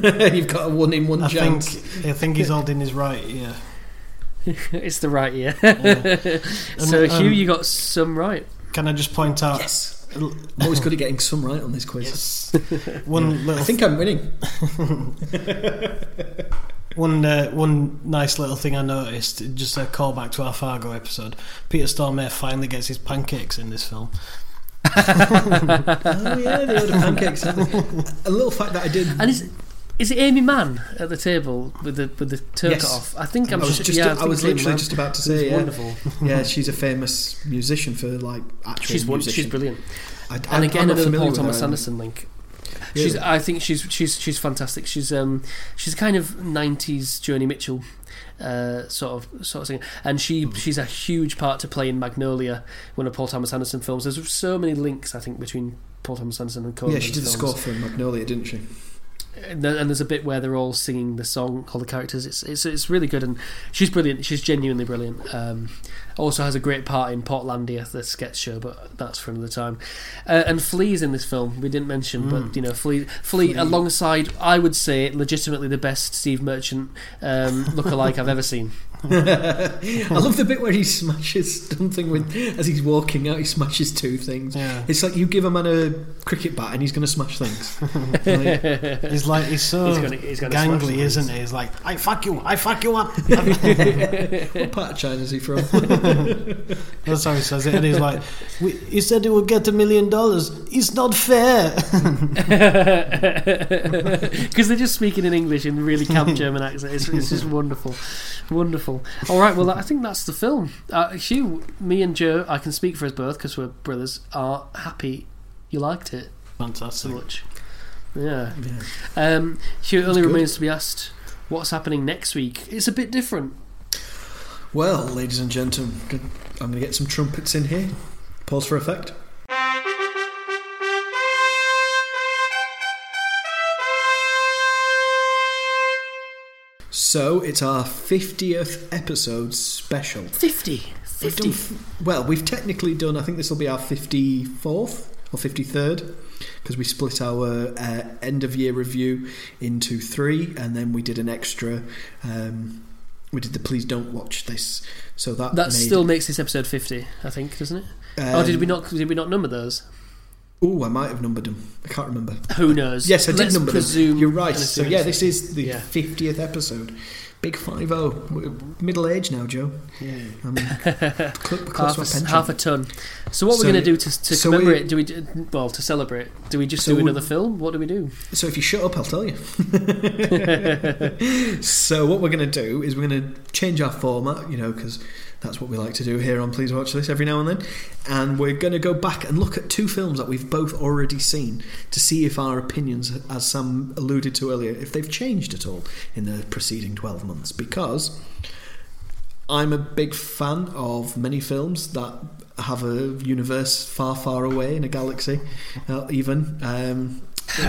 You've got a one in one I chance. Think, I think he's holding his right ear. It's the right ear. Yeah. So, and, um, Hugh, you got some right. Can I just point out? Yes. I'm always good at getting some right on this quiz. Yes. One little I think th- I'm winning. one uh, one nice little thing I noticed, just a callback to our Fargo episode. Peter Stormare finally gets his pancakes in this film. Oh yeah, they ordered pancakes. A little fact that I did. And is, is it Amy Mann at the table with the with the turn yes. off? I think I'm. I was just, just yeah, I, I was literally Mann. just about to say. Yeah. Wonderful. Yeah, she's a famous musician for like actual she's music. She's brilliant. I, I, and again, another Paul Thomas Anderson link. Yeah. She's. I think she's she's she's fantastic. She's um she's kind of nineties Joni Mitchell. Uh, sort of, sort of thing, and she mm. she's a huge part to play in Magnolia, one of Paul Thomas Anderson films. There's so many links, I think, between Paul Thomas Anderson and Coen. Yeah, she did films. the score for Magnolia, didn't she? And, and there's a bit where they're all singing the song, all the characters. It's it's it's really good, and she's brilliant. She's genuinely brilliant. Um, also has a great part in Portlandia, the sketch show, but that's for another time. Uh, and Flea's in this film. We didn't mention, mm. but you know, Flea, Flea, Flea, alongside, I would say, legitimately the best Steve Merchant um, lookalike I've ever seen. I love the bit where he smashes something with, as he's walking out, he smashes two things. Yeah. It's like you give a man a cricket bat and he's going to smash things. Like, he's like, he's so he's gonna, he's gonna gangly, isn't he? He's like, I fuck you, I fuck you up. What part of China is he from? That's how he says it. And he's like, we, he said he would get a million dollars. It's not fair. Because they're just speaking in English in really camp German accent. It's, it's just wonderful. Wonderful. All right, well, I think that's the film. Uh, Hugh, me and Joe, I can speak for us both because we're brothers, are happy you liked it. Fantastic. So much. Yeah. yeah. Um, Hugh, it only remains to be asked what's happening next week. It's a bit different. Well, ladies and gentlemen, I'm going to get some trumpets in here. Pause for effect. So it's our fiftieth episode special. fifty, fifty. We've done f- well, we've technically done, I think this will be our fifty-fourth or fifty-third, because we split our uh, end of year review into three, and then we did an extra, um, we did the please don't watch this. So that that made, still makes this episode fifty, I think, doesn't it? Um, oh, did we not? Did we not number those? Oh, I might have numbered them. I can't remember. Who knows? Yes, I Let's did number them. You're right. So yeah, this is the yeah. fiftieth episode. Big five oh. We're middle age now, Joe. Yeah. I mean, cl- half, a, half a ton. So what so, we're going to do to, to so commemorate? We, do we do, well to celebrate? Do we just so do another we, film? What do we do? So if you shut up, I'll tell you. So what we're going to do is we're going to change our format, you know, because that's what we like to do here on Please Watch This every now and then. And we're going to go back and look at two films that we've both already seen to see if our opinions, as Sam alluded to earlier, if they've changed at all in the preceding twelve months. Because I'm a big fan of many films that have a universe far, far away in a galaxy, uh, even. Um,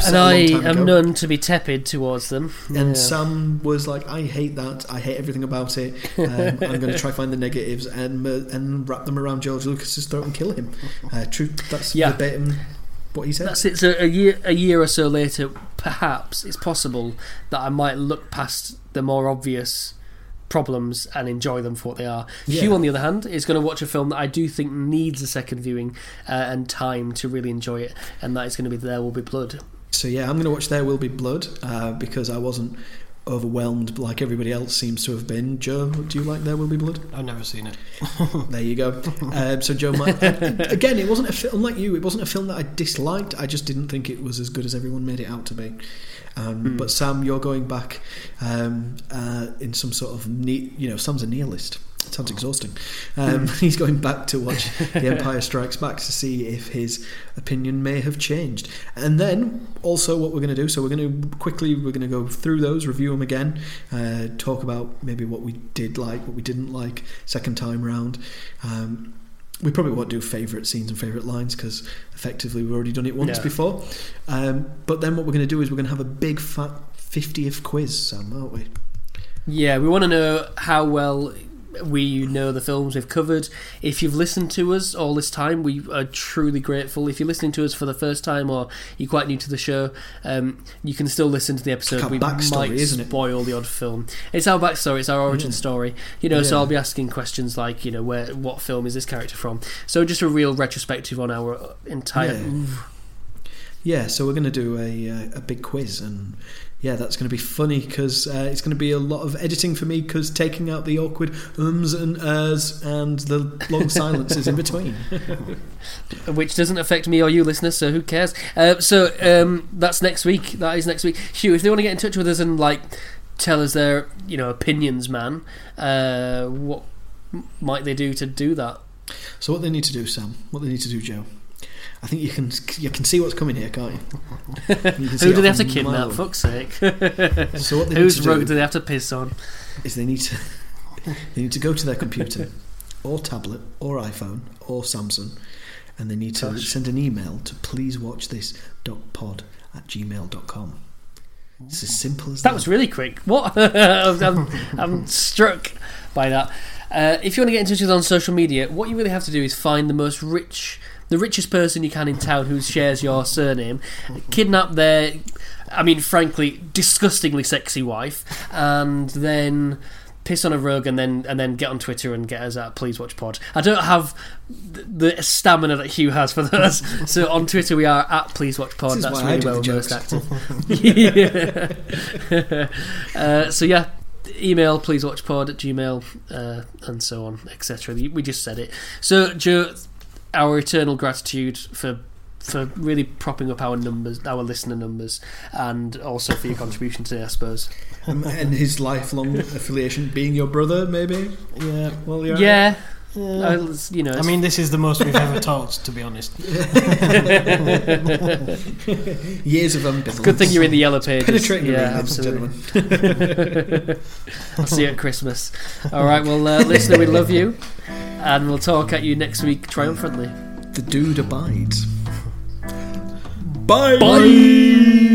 and I am known to be tepid towards them. And yeah. Sam was like, I hate that. I hate everything about it. Um, I'm going to try find the negatives and uh, and wrap them around George Lucas's throat and kill him. Uh, true, that's yeah. verbatim what he said. That's it. So a year, a year or so later, perhaps it's possible that I might look past the more obvious problems and enjoy them for what they are. Yeah. Hugh, on the other hand, is going to watch a film that I do think needs a second viewing uh, and time to really enjoy it, and that is going to be There Will Be Blood. So yeah, I'm going to watch There Will Be Blood uh, because I wasn't overwhelmed like everybody else seems to have been. Joe, do you like There Will Be Blood? I've never seen it. There you go. Um, so Joe might, again, it wasn't a film, unlike you, it wasn't a film that I disliked. I just didn't think it was as good as everyone made it out to be. Um, mm. But Sam, you're going back um, uh, in some sort of ne- you know, Sam's a nihilist. It sounds exhausting. Um, he's going back to watch The Empire Strikes Back to see if his opinion may have changed. And then also what we're going to do, so we're going to quickly, we're going to go through those, review them again, uh, talk about maybe what we did like, what we didn't like second time round. Um, we probably won't do favourite scenes and favourite lines because effectively we've already done it once no. before. Um, but then what we're going to do is we're going to have a big fat fiftieth quiz, Sam, aren't we? Yeah, we want to know how well we know the films we've covered. If you've listened to us all this time, we are truly grateful. If you're listening to us for the first time or you're quite new to the show, um, you can still listen to the episode. We might spoil the odd film. It's our backstory, it's our origin yeah. story, you know. yeah. So I'll be asking questions like, you know, where, what film is this character from? So just a real retrospective on our entire yeah, yeah so we're going to do a, a big quiz, and yeah, that's going to be funny because uh, it's going to be a lot of editing for me because taking out the awkward ums and ers and the long silences in between. Which doesn't affect me or you, listeners, so who cares? Uh, so um, that's next week. That is next week. Hugh, if they want to get in touch with us and like tell us their, you know, opinions, man, uh, what might they do to do that? So what they need to do, Sam, what they need to do, Joe, I think you can you can see what's coming here, can't you? you can Who do they have to kidnap? Fuck's sake! So what they Whose need to rug do, do they have to piss on? Is they need to they need to go to their computer, or tablet, or iPhone, or Samsung, and they need to Gosh. send an email to pleasewatchthis dot pod at gmail dot com. It's as simple as that. That was really quick. What? I'm, I'm struck by that. Uh, if you want to get in touch with us on social media, what you really have to do is find the most rich. The richest person you can in town who shares your surname, kidnap their, I mean, frankly, disgustingly sexy wife, and then piss on a rug and then and then get on Twitter and get us at Please Watch Pod. I don't have the stamina that Hugh has for those. So on Twitter we are at Please Watch Pod. That's really where we're most active. yeah. Uh, so yeah, email pleasewatchpod at Gmail uh, and so on, et cetera. We just said it. So Joe, our eternal gratitude for. for really propping up our numbers, our listener numbers, and also for your contribution today, I suppose. Um, and his lifelong affiliation being your brother, maybe? Yeah. Well, you're yeah. Right. yeah. I, you know, I mean, this is the most we've ever talked, to be honest. Years of ambivalence. Good thing you're in the yellow pages. Penetrating yeah, absolutely. Gentlemen. I'll see you at Christmas. All right, well, uh, listener, we love you, and we'll talk at you next week triumphantly. The dude abides. Bye. Bye.